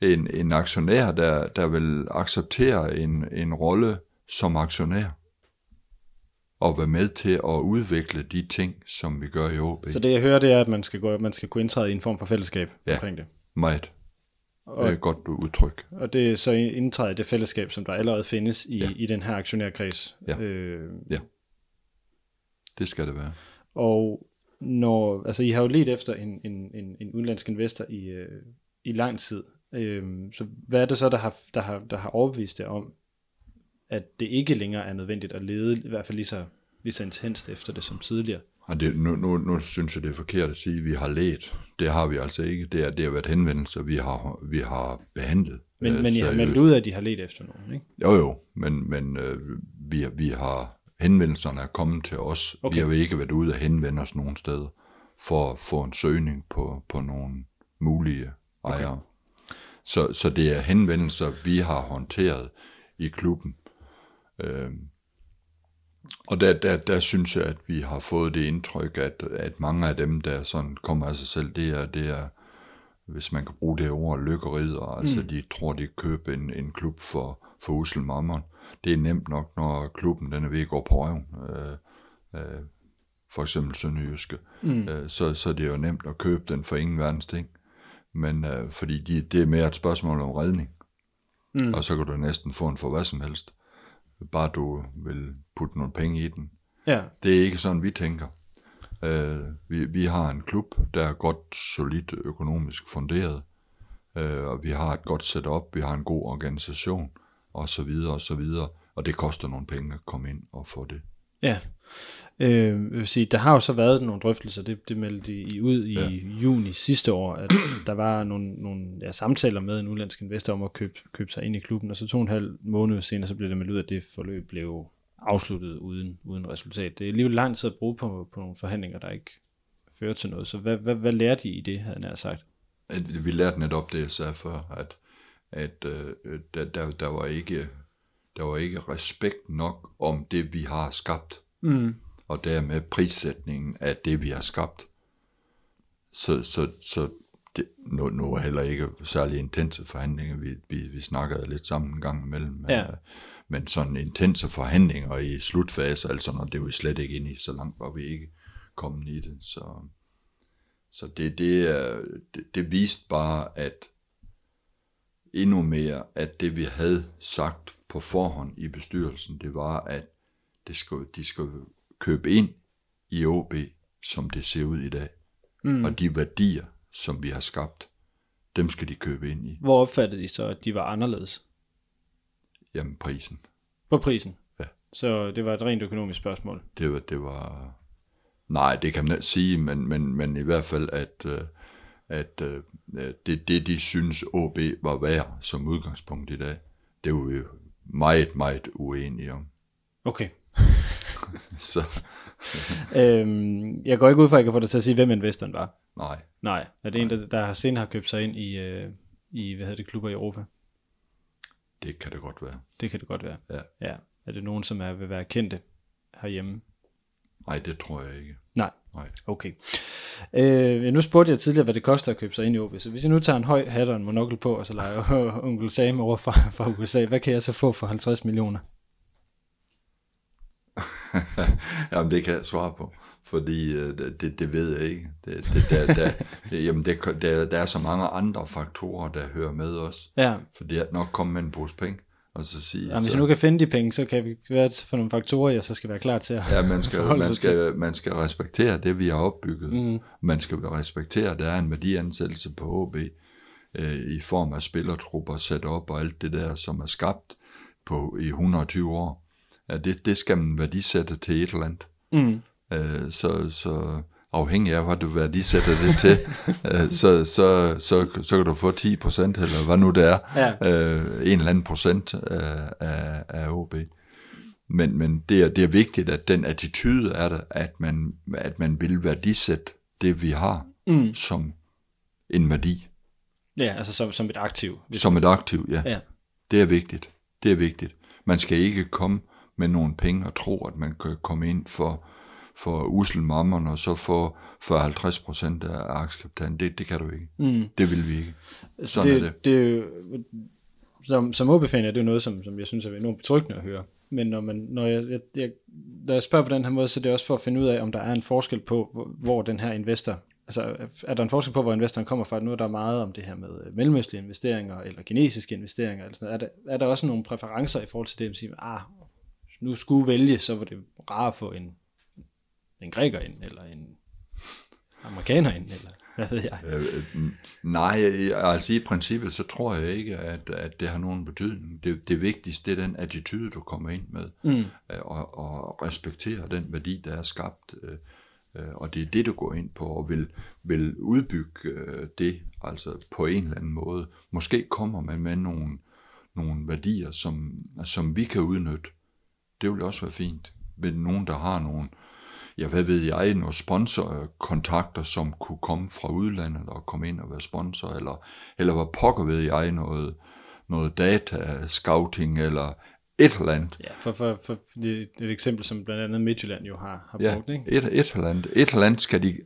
en aktionær, der vil acceptere en rolle som aktionær, og være med til at udvikle de ting, som vi gør i AaB. Så det jeg hører, det er, at man skal kunne indtræde i en form for fællesskab, ja, omkring det. Ja, meget. Og det er et godt udtryk. Og det er så indtræde i det fællesskab, som der allerede findes i den her aktionærkreds. Ja. Ja, det skal det være. Og når, altså I har jo ledt efter en udenlandsk investor i lang tid, så hvad er det så, der har overbevist det om, at det ikke længere er nødvendigt at lede, i hvert fald lige så intenst efter det som tidligere? Og nu synes jeg, det er forkert at sige, at vi har ledt. Det har vi altså ikke. Det har været henvendelser, vi har behandlet. Men I har meldt ud, at de har ledt efter nogen, ikke? Jo, men vi har henvendelserne er kommet til os. Okay. Vi har jo ikke været ude og henvende os nogen steder for at få en søgning på nogle mulige ejere. Okay. Så det er henvendelser, vi har håndteret i klubben. Og der synes jeg, at vi har fået det indtryk, at mange af dem, der sådan kommer af sig selv, det er, hvis man kan bruge det ord, lykkerider. Altså, de tror, de køber en klub for usel mammon. Det er nemt nok, når klubben den er ved at gå på røven. For eksempel Sønderjyske. Så det er jo nemt at købe den for ingen verdens ting. Men fordi det er mere et spørgsmål om redning. Og så kan du næsten få en for hvad som helst. Bare du vil putte nogle penge i den. Ja. Det er ikke sådan, vi tænker. Vi har en klub, der er godt solidt økonomisk funderet, og vi har et godt setup, vi har en god organisation, og så videre, og så videre. Og det koster nogle penge at komme ind og få det. Ja, jeg vil sige, der har jo så været nogle drøftelser, det meldte I ud i juni sidste år, at der var nogle samtaler med en udenlandsk investor om at købe sig ind i klubben, og så 2,5 måneder senere, så blev det meldt ud, at det forløb blev afsluttet uden resultat. Det er alligevel lang tid at bruge på nogle forhandlinger, der ikke fører til noget. Så hvad lærte I i det, havde jeg nær sagt? Vi lærte netop det, jeg sagde før, at der var ikke respekt nok om det, vi har skabt. Mm. Og dermed prissætningen af det, vi har skabt. Så det, nu er heller ikke særlig intense forhandlinger. Vi snakkede lidt sammen en gang imellem. Ja. Men sådan intense forhandlinger i slutfase, altså når det var slet ikke inde i, så langt var vi ikke kommet i det. Så det viste bare, at endnu mere, at det vi havde sagt på forhånd i bestyrelsen, det var, at de skulle købe ind i OB, som det ser ud i dag. Mm. Og de værdier, som vi har skabt, dem skal de købe ind i. Hvor opfattede de så, at de var anderledes? Jamen prisen. På prisen? Ja. Så det var et rent økonomisk spørgsmål? Det var... Nej, det kan man ikke sige, men i hvert fald, at det de synes OB var værd som udgangspunkt i dag, det var vi meget, meget uenige om. Okay. Så. Jeg går ikke ud fra, at jeg kan få dig til at sige, hvem investoren var. Nej. Er det en, der senere har købt sig ind i klubber i Europa? Det kan det godt være. Ja. Er det nogen, som vil være kendte herhjemme? Nej, det tror jeg ikke. Nej. Okay. Nu spurgte jeg tidligere, hvad det koster at købe sig ind i OB. Så hvis jeg nu tager en høj hat og en monokkel på, og så leger onkel Sam over fra USA, hvad kan jeg så få for 50 millioner? Jamen, det kan jeg svare på, fordi det ved jeg ikke. Der er så mange andre faktorer, der hører med os. Ja. Fordi at nok komme med en pose penge. Hvis jeg nu kan finde de penge, så kan vi være for nogle faktorer, jeg så skal være klar til at man skal respektere det, vi har opbygget. Mm. Man skal respektere, at der er en værdiansættelse på HB i form af spillertrupper, setup og alt det der, som er skabt i 120 år. Ja, det skal man værdisætte til et eller andet. Mm. Så afhængig af, hvad du værdisætter det til, så kan du få 10%, eller hvad nu det er, en eller anden procent af OB. Men det er vigtigt, at den attitude er der, at man vil værdisætte det, vi har, som en værdi. Ja, altså som et aktiv. Som et aktiv, ja. Det er vigtigt. Man skal ikke komme med nogle penge og tro, at man kan komme ind for usel mammon, og så få 40-50% af aktiekapitalen. Det kan du ikke. Mm. Det vil vi ikke. Sådan det, er det. Som OB-fan er det jo noget, som jeg synes er enormt betryggende at høre. Men når jeg spørger på den her måde, så er det også for at finde ud af, om der er en forskel på, hvor den her investor... Altså, er der en forskel på, hvor investoren kommer fra? Nu er der meget om det her med mellemøstlige investeringer, eller kinesiske investeringer, eller sådan noget. Er der også nogle præferencer i forhold til det, at sige, nu skulle vælge, så var det rart at få en græker ind, eller en amerikaner ind, eller hvad ved jeg? Nej, altså i princippet, så tror jeg ikke, at det har nogen betydning. Det vigtigste, det er den attitude, du kommer ind med, og respektere den værdi, der er skabt, og det er det, du går ind på, og vil udbygge det, altså på en eller anden måde. Måske kommer man med nogle værdier, som vi kan udnytte. Det vil også være fint, med nogen, der har nogle, nogle sponsorkontakter, som kunne komme fra udlandet og komme ind og være sponsor, eller hvad pokker ved jeg, noget data, scouting eller et eller andet. Ja, for et eksempel, som blandt andet Midtjylland jo har brugt, ikke? Et eller andet skal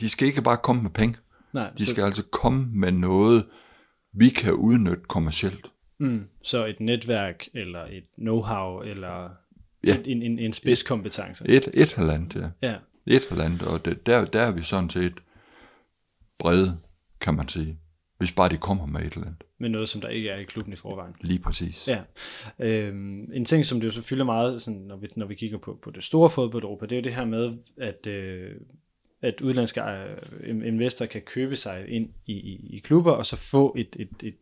de skal ikke bare komme med penge. Nej, de skal altså komme med noget, vi kan udnytte kommercielt. Mm. Så et netværk, eller et know-how, eller en spidskompetence. Et eller andet, ja. Et eller andet, og der er vi sådan set brede, kan man sige. Hvis bare de kommer med et eller andet. Med noget, som der ikke er i klubben i forvejen. Lige præcis. Ja. En ting, som det jo så fylder meget, sådan, når vi kigger på det store fodbold i Europa, det er jo det her med, at udenlandske investorer kan købe sig ind i klubber, og så få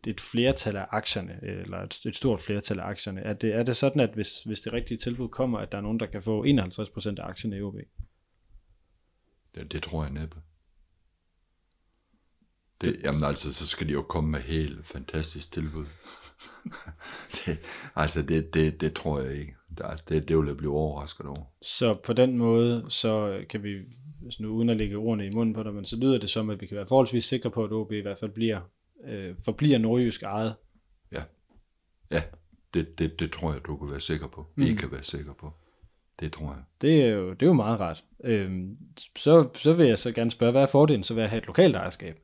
et flertal af aktierne, eller et stort flertal af aktierne. Er det sådan, at hvis det rigtige tilbud kommer, at der er nogen, der kan få 51% af aktierne i OB? Det tror jeg næppe. Jamen altså, så skal de jo komme med helt fantastisk tilbud. det tror jeg ikke. Det vil jeg blive overrasket over. Så på den måde, så kan vi, nu uden at lægge ordene i munden på dig, men så lyder det som, at vi kan være forholdsvis sikre på, at OB i hvert fald forbliver nordjysk ejet. Ja, det tror jeg, du kan være sikker på. I kan være sikker på. Det tror jeg. Det er jo meget rart. Så vil jeg så gerne spørge, hvad er fordelen så ved at have et lokalt ejerskab?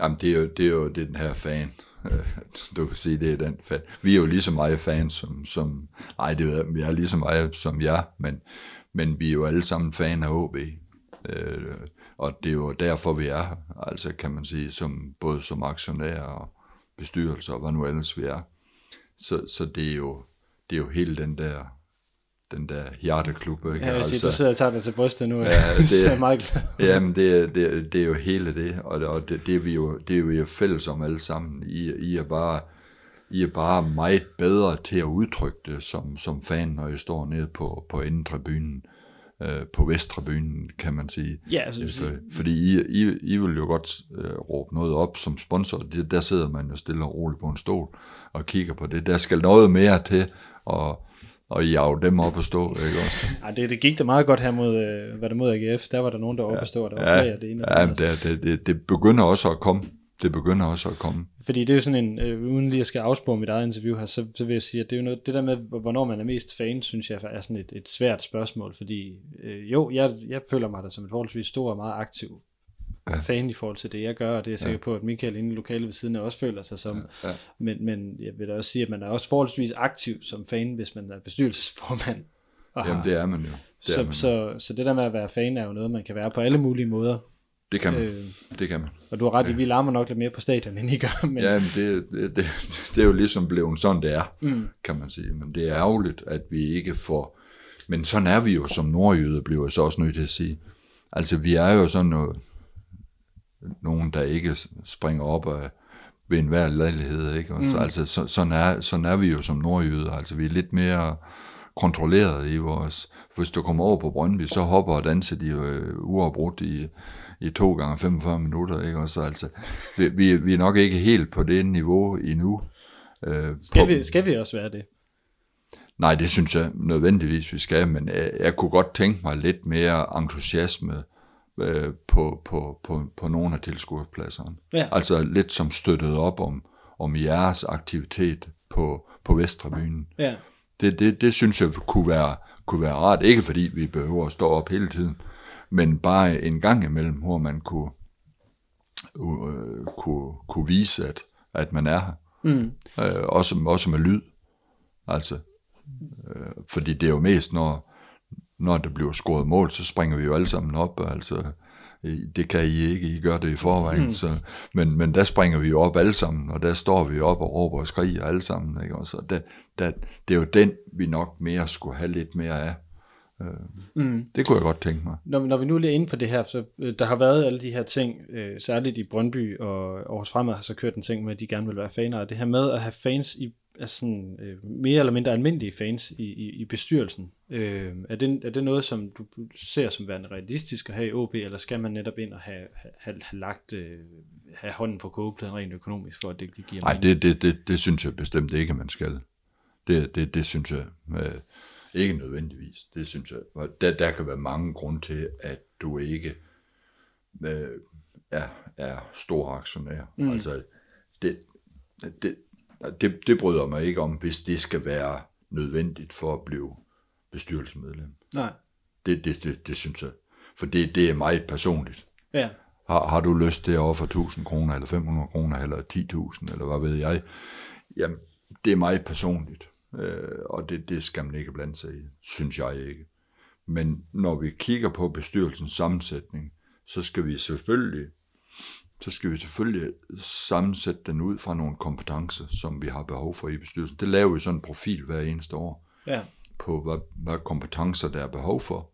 Jamen, det er den her fan. Du kan sige, det er den fan. Vi er jo lige så meget fans som nej, det er, vi er lige så meget som jeg, men vi er jo alle sammen fan af HB. Og det er jo derfor, vi er her. Altså, kan man sige, både som aktionærer og bestyrelser og hvad nu ellers vi er. Så det er jo hele den der hjerteklub, ikke? Ja, jeg vil sige, altså, du sidder og tager det til brystet nu, ja, det er meget glad. Jamen, det er jo hele det, og det er vi jo fælles om alle sammen. I er bare meget bedre til at udtrykke det som fan, når I står nede på indentribunen, på vesttribunen, kan man sige. Ja, altså, fordi I vil jo godt råbe noget op som sponsor. Der sidder man jo stille og roligt på en stol og kigger på det. Der skal noget mere til, og jage dem op at stå, ikke også? Ja, det gik da meget godt her mod AGF. Der var der nogen, der op at stå, og der var flere af det ene. Ja, det begynder også at komme. Fordi det er jo sådan en, uden lige at skal afspore mit eget interview her, så vil jeg sige, at det er jo noget, det der med, hvornår man er mest fan, synes jeg er sådan et svært spørgsmål, fordi jeg føler mig da som et forholdsvis stor og meget aktiv fan i forhold til det, jeg gør, og det er jeg sikker på, at Michael inde i lokalet ved siden af også føler sig som. Ja. Men jeg vil da også sige, at man er også forholdsvis aktiv som fan, hvis man er bestyrelsesformand. Jamen, det er man jo. Så det der med at være fan er jo noget, man kan være på alle mulige måder. Det kan man. Og du har ret i, vi larmer nok lidt mere på stadion, end I gør. Men... Jamen, det er jo ligesom blevet sådan, det er, kan man sige. Men det er ærgerligt, at vi ikke får... Men sådan er vi jo som nordjyder, bliver jeg så også nødt til at sige. Altså, vi er jo sådan noget... Nogen, der ikke springer op ved enhver lejlighed, ikke? Og så, altså, sådan er vi jo som nordjyder. Altså, vi er lidt mere kontrolleret i vores... Hvis du kommer over på Brøndby, så hopper og danser de uafbrudt i 2x45 minutter, ikke? Og så, altså, vi er nok ikke helt på det niveau endnu. Skal vi også være det? Nej, det synes jeg nødvendigvis, vi skal, men jeg kunne godt tænke mig lidt mere entusiasme på nogle af tilskuerpladserne. Ja. Altså lidt som støttet op om jeres aktivitet på Vesttribunen. Ja. Det synes jeg kunne være rart. Ikke fordi vi behøver at stå op hele tiden, men bare en gang imellem, hvor man kunne vise, at man er her. Også med lyd. Altså, fordi det er jo mest, når der bliver scoret mål, så springer vi jo alle sammen op, altså det kan I ikke, I gør det i forvejen, så, men der springer vi jo op alle sammen, og der står vi op og råber og skriger alle sammen, ikke? Og så det er jo den, vi nok mere skulle have lidt mere af. Det kunne jeg godt tænke mig. Når vi nu lige er inde på det her, så der har været alle de her ting, særligt i Brøndby og Aarhus Fremad har så kørt en ting med, at de gerne vil være faner, og det her med at have fans i sådan, mere eller mindre almindelige fans i bestyrelsen. Er det noget, som du ser som værende realistisk at have i OB, eller skal man netop ind og have hånden på kogepladen rent økonomisk, for at det giver mening? Nej, det synes jeg bestemt ikke, at man skal. Det synes jeg ikke nødvendigvis. Det synes jeg. Der kan være mange grunde til, at du ikke er stor aktionær. Altså, det bryder mig ikke om, hvis det skal være nødvendigt for at blive bestyrelsesmedlem. Nej. Det synes jeg. For det er meget personligt. Ja. Har du lyst til at ofre 1.000 kroner, eller 500 kroner, eller 10.000, eller hvad ved jeg? Jamen, det er meget personligt. Og det skal man ikke blande sig i. Synes jeg ikke. Men når vi kigger på bestyrelsens sammensætning, så skal vi selvfølgelig så skal vi selvfølgelig sammensætte den ud fra nogle kompetencer, som vi har behov for i bestyrelsen. Det laver vi sådan en profil hver eneste år, ja, på hvad kompetencer der er behov for.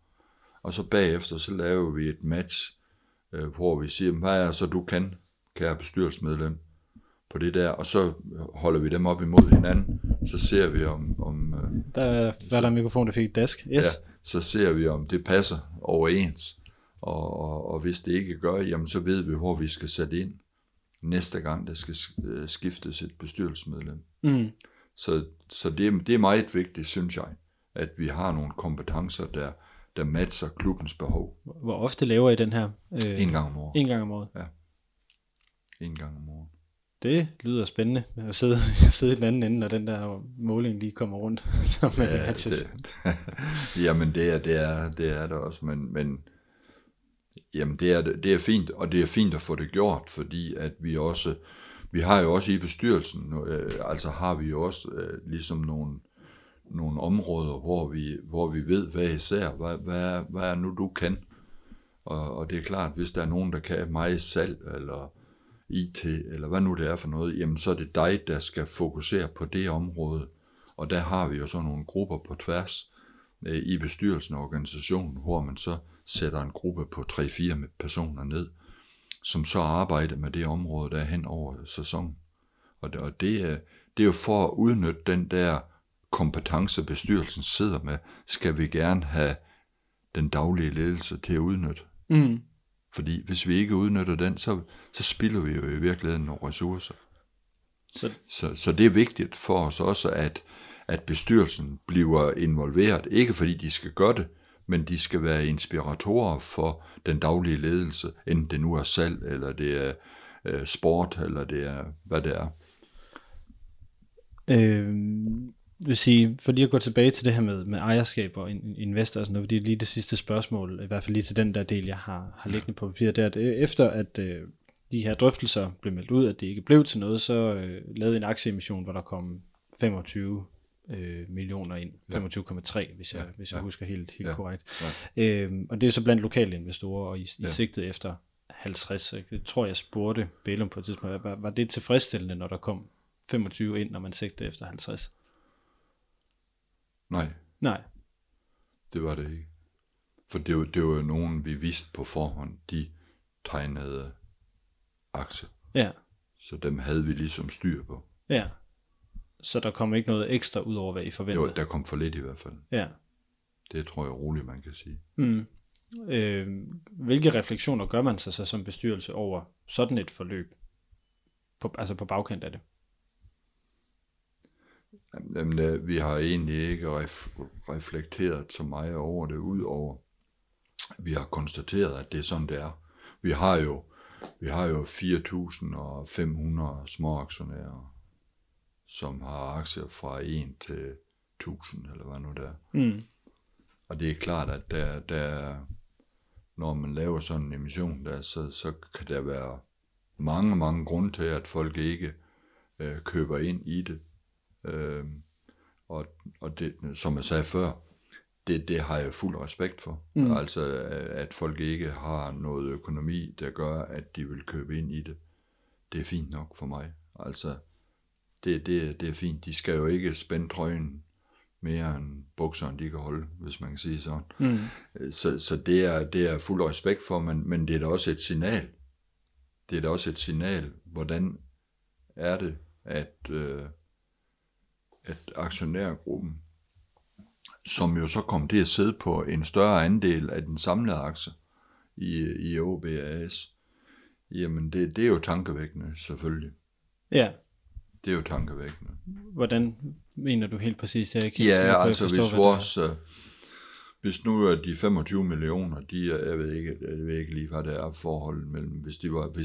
Og så bagefter, så laver vi et match, hvor vi siger, hvad er så du kan, kære bestyrelsesmedlem, på det der, og så holder vi dem op imod hinanden, så ser vi om der var der en mikrofon, der fik et dask. Yes. Ja, så ser vi, om det passer overens, og hvis det ikke gør, jamen så ved vi, hvor vi skal sætte ind næste gang, der skal skiftes et bestyrelsesmedlem. Mm. Så det er meget vigtigt, synes jeg, at vi har nogle kompetencer, der matcher klubbens behov. Hvor ofte laver I den her? En gang om året. En gang om året? Ja. En gang om året. Det lyder spændende at sidde i den anden ende, når den der måling lige kommer rundt. Ja, jamen det er det også, men jamen det er fint, og det er fint at få det gjort, fordi at vi har jo også i bestyrelsen, altså har vi jo også ligesom nogle områder, hvor vi ved hvad især, hvad er nu du kan, og det er klart, hvis der er nogen, der kan meget salg eller IT, eller hvad nu det er for noget, jamen så er det dig, der skal fokusere på det område, og der har vi jo så nogle grupper på tværs i bestyrelsen og organisationen, hvor man så sætter en gruppe på 3-4 personer ned, som så arbejder med det område, der hen over sæsonen. Og det er jo for at udnytte den der kompetence, bestyrelsen sidder med, skal vi gerne have den daglige ledelse til at udnytte. Mm. Fordi hvis vi ikke udnytter den, så spilder vi jo i virkeligheden nogle ressourcer. Så det er vigtigt for os også, at bestyrelsen bliver involveret. Ikke fordi de skal gøre det, men de skal være inspiratorer for den daglige ledelse, enten det nu er salg, eller det er sport, eller det er, hvad det er. Vil sige, for lige at gå tilbage til det her med ejerskab og investorer og sådan noget, fordi lige det sidste spørgsmål, i hvert fald lige til den der del, jeg har liggende på papiret, det er, at efter at de her drøftelser blev meldt ud, at det ikke blev til noget, så lavede en aktieemission, hvor der kom 25 millioner ind, 25,3 hvis jeg husker helt ja, korrekt. Ja. Og det er så blandt lokale investorer, og i sigtet efter 50, det tror jeg spurgte Bellum på et tidspunkt, var det tilfredsstillende, når der kom 25 ind, når man sigtede efter 50? Nej, det var det ikke. For det var jo nogen, vi vidste på forhånd, de tegnede aktier. Ja. Så dem havde vi ligesom styr på. Ja, så der kom ikke noget ekstra ud over, hvad I forventede? Jo, der kom for lidt i hvert fald. Ja. Det tror jeg roligt, man kan sige. Mm. Hvilke refleksioner gør man sig så som bestyrelse over sådan et forløb? På bagkant af det? Jamen, vi har egentlig ikke reflekteret så meget over det, udover vi har konstateret, at det er sådan, det er. Vi har jo 4.500 småaktionærer, som har aktier fra 1 til 1.000, eller hvad nu det er. Mm. Og det er klart, at der, når man laver sådan en emission, der, så kan der være mange, mange grunde til, at folk ikke køber ind i det. Og det, som jeg sagde før, det har jeg fuld respekt for. Mm. Altså at folk ikke har noget økonomi, der gør, at de vil købe ind i det. Det er fint nok for mig. Altså det er fint. De skal jo ikke spænde trøjen mere end bukserne, de kan holde, hvis man kan sige sådan. Mm. Så det er fuld respekt for, men det er da også et signal. Det er da også et signal, hvordan er det, at aktionærgruppen, som jo så kom til at sidde på en større andel af den samlede aktie i OB AS, jamen det er jo tankevækkende selvfølgelig. Ja. Det er jo tankevækkende. Hvordan mener du helt præcis det? Ja, altså hvis nu er de 25 millioner, jeg ved ikke lige, hvad det er forholdet mellem, hvis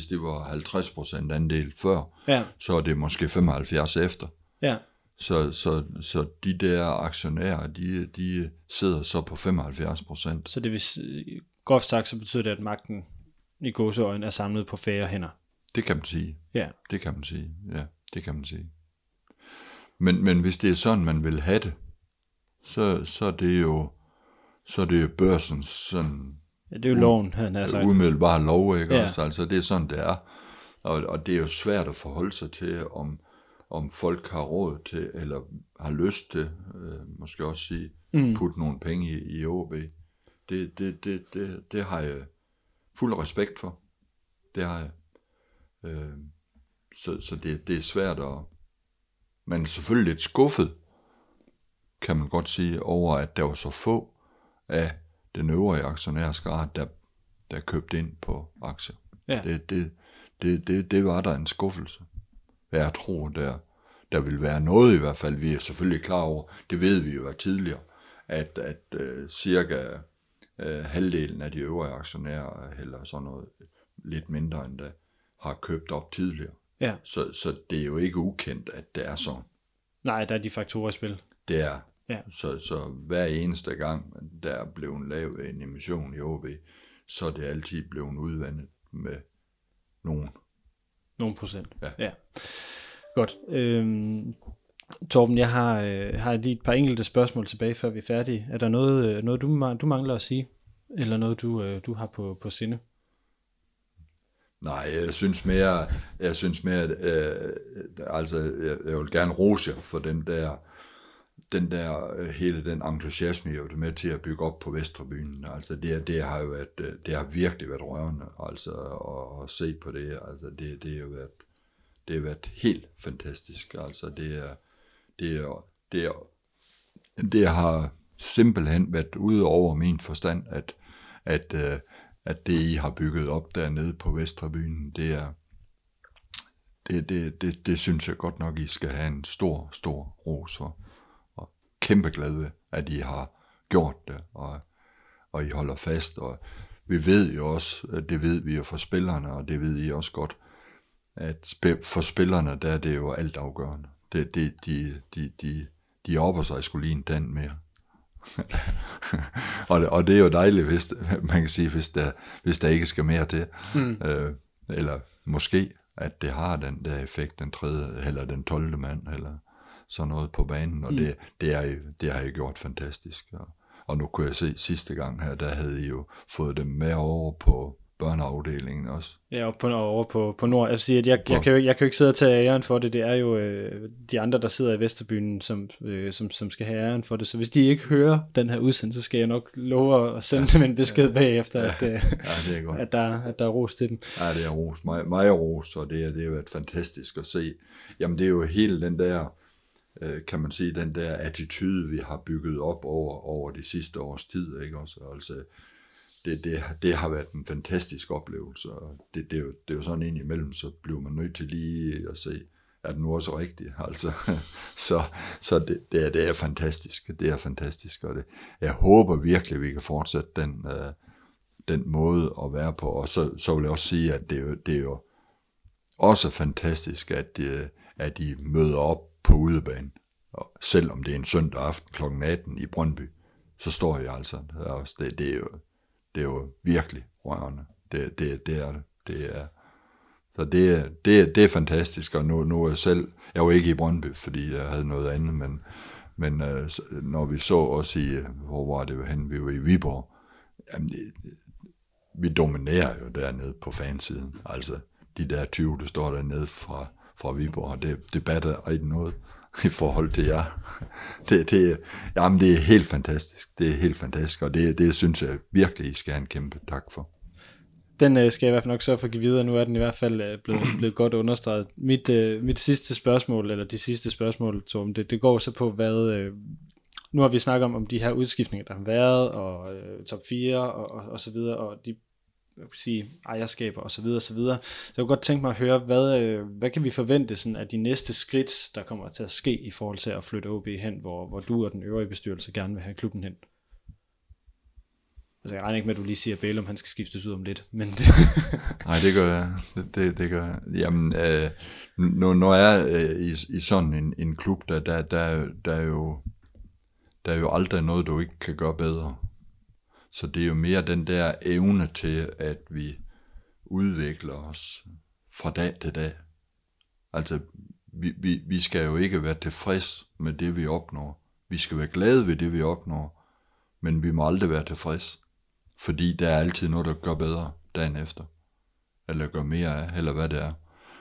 det var 50% andel før, ja, så er det måske 75 efter. Ja. Så de der aktionærer, de sidder så på 75%. Så det vil groft sagt, så betyder det, at magten i gåseøjne er samlet på færre hænder. Det kan man sige. Ja. Det kan man sige. Ja, det kan man sige. Men hvis det er sådan, man vil have det, så er det jo børsens sådan. Ja, det er jo loven, han har sagt. Umiddelbare lov, ikke? Ja. Altså det er sådan, det er. Og det er jo svært at forholde sig til, om folk har råd til, eller har lyst til, måske også sige, putte nogle penge i ÅB. Det har jeg fuld respekt for. Det har jeg. Så det er svært at... Man er selvfølgelig lidt skuffet, kan man godt sige, over at der var så få af den øvrige aktionærskare, der købte ind på aktier. Ja. Det var der en skuffelse. Jeg tror, der vil være noget i hvert fald. Vi er selvfølgelig klar over, det ved vi jo tidligere, at cirka halvdelen af de øvrige aktionærer, eller sådan noget lidt mindre end da, har købt op tidligere. Ja. Så det er jo ikke ukendt, at det er sådan. Nej, der er de faktorer i spil. Det er. Ja. Så hver eneste gang, der er blevet lavet en emission i ÅB, så er det altid blevet udvandet med nogle procent. Ja. Godt. Torben, jeg har lige et par enkelte spørgsmål tilbage, før vi er færdige. Er der noget du mangler at sige? Eller noget, du har på sinde? Nej, jeg synes mere, altså, jeg vil gerne rose jer for den der hele den entusiasme, jeg var med til at bygge op på Vesterbyen. Altså det har virkelig været rørende, altså at se på det. Altså det har været helt fantastisk. Altså det har simpelthen været ude over min forstand, at det I har bygget op dernede på Vesterbyen, det synes jeg godt nok I skal have en stor, stor ros for. Kæmpe glad ved, at I har gjort det, og I holder fast, og vi ved jo også, det ved vi jo for spillerne, og det ved I også godt, at for spillerne, der er det jo altafgørende. De opper sig sgu lige en tand mere. og det er jo dejligt, hvis, man kan sige, hvis der ikke skal mere til. Eller måske, at det har den der effekt, den tredje, eller den 12. mand, eller... sådan noget på banen, og det har I gjort fantastisk. Og nu kunne jeg se sidste gang her, der havde I jo fået dem med over på børneafdelingen også. Ja, og over på Nord. Jeg siger, at jeg kan jo ikke sidde og tage æren for det. Det er jo de andre, der sidder i Vesterbyen, som skal have æren for det. Så hvis de ikke hører den her udsendelse, så skal jeg nok love at sende dem en besked bagefter, at der er ros til dem. Ja, det er ros. Meget ros, og det har været fantastisk at se. Jamen, det er jo hele den der, kan man sige, den der attitude, vi har bygget op over de sidste års tid, ikke også? Altså, det har været en fantastisk oplevelse, og det er jo sådan ind imellem, så bliver man nødt til lige at se, er det nu også rigtigt? Altså, så det er fantastisk, og det, jeg håber virkelig, vi kan fortsætte den måde at være på, og så vil jeg også sige, at det er jo også fantastisk, at I møder op på udebane, og selvom det er en søndag aften kl. 18 i Brøndby, så står jeg altså også. Det er jo virkelig rørende. Det er det. Det er fantastisk, og nu er jeg selv, jeg var ikke i Brøndby, fordi jeg havde noget andet, men når vi så også i, hvor var det jo hen, vi var i Viborg, jamen vi dominerer jo dernede på fansiden, altså de der 20, der står dernede fra Viborg, det batter ikke noget i forhold til jer. Jamen det er helt fantastisk. Det er helt fantastisk, og det synes jeg virkelig, I skal have en kæmpe tak for. Den skal jeg i hvert fald nok sørge for at give videre. Nu er den i hvert fald blevet godt understreget. Mit sidste spørgsmål, eller de sidste spørgsmål, Torben, det går så på, hvad... Nu har vi snakket om de her udskiftninger, der har været, og top 4, og så videre, og de... sige ejerskaber og så videre og så videre. Så jeg kunne godt tænke mig at høre, hvad kan vi forvente sådan af de næste skridt, der kommer til at ske i forhold til at flytte OB hen, hvor du og den øvrige bestyrelse gerne vil have klubben hen? Altså jeg regner ikke med, at du lige siger, at Bælum, han skal skiftes ud om lidt, men det... Nej, det gør jeg. Det gør jeg. Jamen, når jeg er i sådan en klub, der er jo aldrig noget, du ikke kan gøre bedre. Så det er jo mere den der evne til, at vi udvikler os fra dag til dag. Altså, vi skal jo ikke være tilfreds med det, vi opnår. Vi skal være glade ved det, vi opnår, men vi må aldrig være tilfreds, fordi der er altid noget, der gør bedre dagen efter, eller gør mere af, eller hvad det er.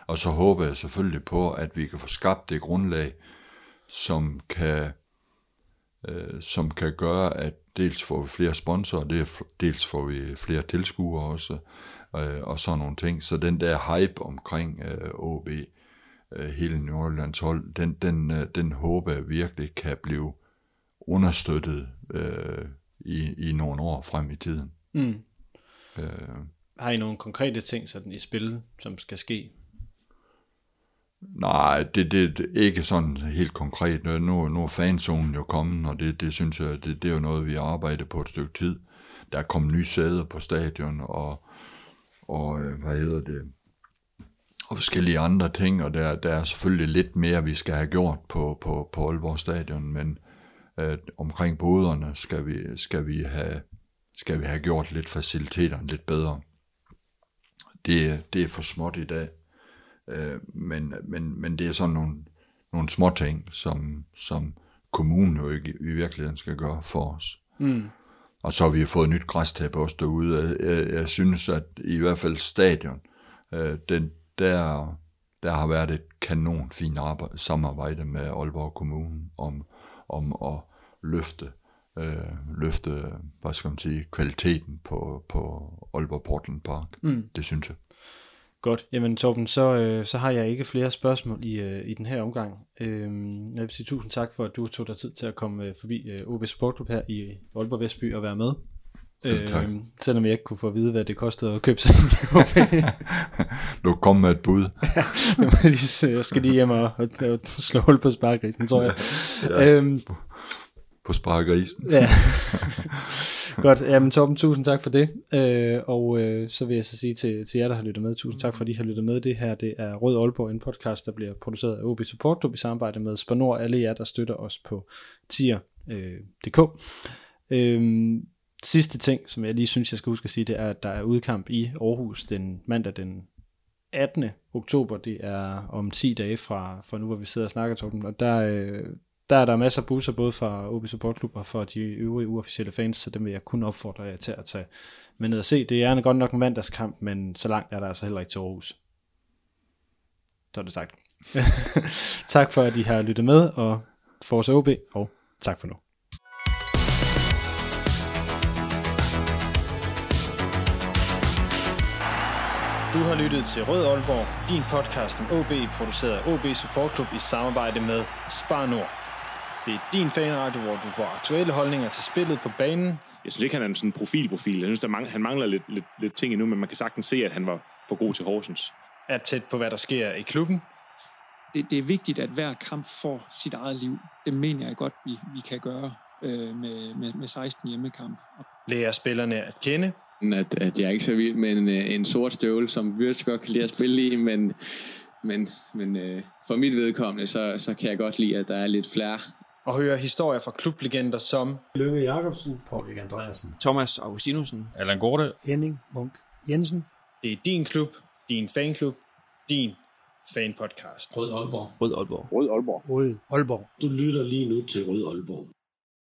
Og så håber jeg selvfølgelig på, at vi kan få skabt det grundlag, som kan gøre, at dels får vi flere sponsorer, dels får vi flere tilskuere også, og sådan nogle ting. Så den der hype omkring OB, hele Nordjyllands hold, den håber jeg virkelig kan blive understøttet i nogle år frem i tiden. Mm. Har I nogle konkrete ting sådan i spil, som skal ske? Nej, det er ikke sådan helt konkret. Nu er fanzonen jo kommet, og det synes jeg, det er jo noget, vi arbejder på et stykke tid. Der er kommet nye sæder på stadion, og hvad hedder det, og forskellige andre ting, og der er selvfølgelig lidt mere, vi skal have gjort på Aalborg Stadion, men omkring boderne skal vi have gjort lidt faciliteterne lidt bedre. Det er for småt i dag. Men det er sådan nogle små ting, som kommunen jo ikke i virkeligheden skal gøre for os. Mm. Og så har vi fået nyt græstæppe også derude. Jeg synes, at i hvert fald stadion, der har været et kanon fint samarbejde med Aalborg Kommune om at løfte hvad skal man sige, kvaliteten på Aalborg Portland Park. Mm. Det synes jeg. Godt. Jamen Torben, så har jeg ikke flere spørgsmål i den her omgang. Jeg vil sige tusind tak for, at du tog dig tid til at komme forbi OB Support Group her i Aalborg Vestby og være med. Selv tak. Selvom jeg ikke kunne få at vide, hvad det kostede at købe sig. Du kom med et bud. Jeg skal lige hjem og slå hul på sparkrisen, tror jeg. Ja. På sparkrisen. Ja. Godt, jamen Torben, tusind tak for det, og så vil jeg så sige til jer, der har lyttet med, tusind tak for, at I har lyttet med. Det her, det er Rød Aalborg, en podcast, der bliver produceret af OB Support Group i samarbejde med Spar Nord, alle jer, der støtter os på tier.dk. Sidste ting, som jeg lige synes, jeg skal huske at sige, det er, at der er udkamp i Aarhus den mandag den 18. oktober, det er om 10 dage fra nu, hvor vi sidder og snakker, Torben, og der er der masser af busser, både fra OB Support Group og for de øvrige uofficielle fans, så dem vil jeg kun opfordre jer til at tage med ned og se. Det er godt nok en mandagskamp, men så langt er der altså heller ikke til Aarhus. Så er det sagt. Tak for, at I har lyttet med, og fortsat OB, og tak for nu. Du har lyttet til Rød Aalborg, din podcast om OB, produceret af OB Support Group i samarbejde med Spar Nord. Det er din fanradio, hvor du får aktuelle holdninger til spillet på banen. Jeg synes ikke, han er sådan en profil. Jeg synes, han mangler lidt ting endnu, men man kan sagtens se, at han var for god til Horsens. Er tæt på, hvad der sker i klubben. Det er vigtigt, at hver kamp får sit eget liv. Det mener jeg godt, vi kan gøre med 16 hjemmekamp. Lærer spillerne at kende. At jeg er ikke så vild med en sort støvle, som Virts godt kan lide at spille i, men for mit vedkommende, så kan jeg godt lide, at der er lidt flere. Og høre historier fra klublegender som Lynge Jakobsen, Poul Lik Andersen, Thomas Augustinusen, Allan Gorte, Henning Rundt Munk-Jensen. Det er din klub, din fanklub, din fanpodcast. Rød Aalborg. Rød Aalborg. Rød Aalborg. Rød Aalborg. Du lytter lige nu til Rød Aalborg.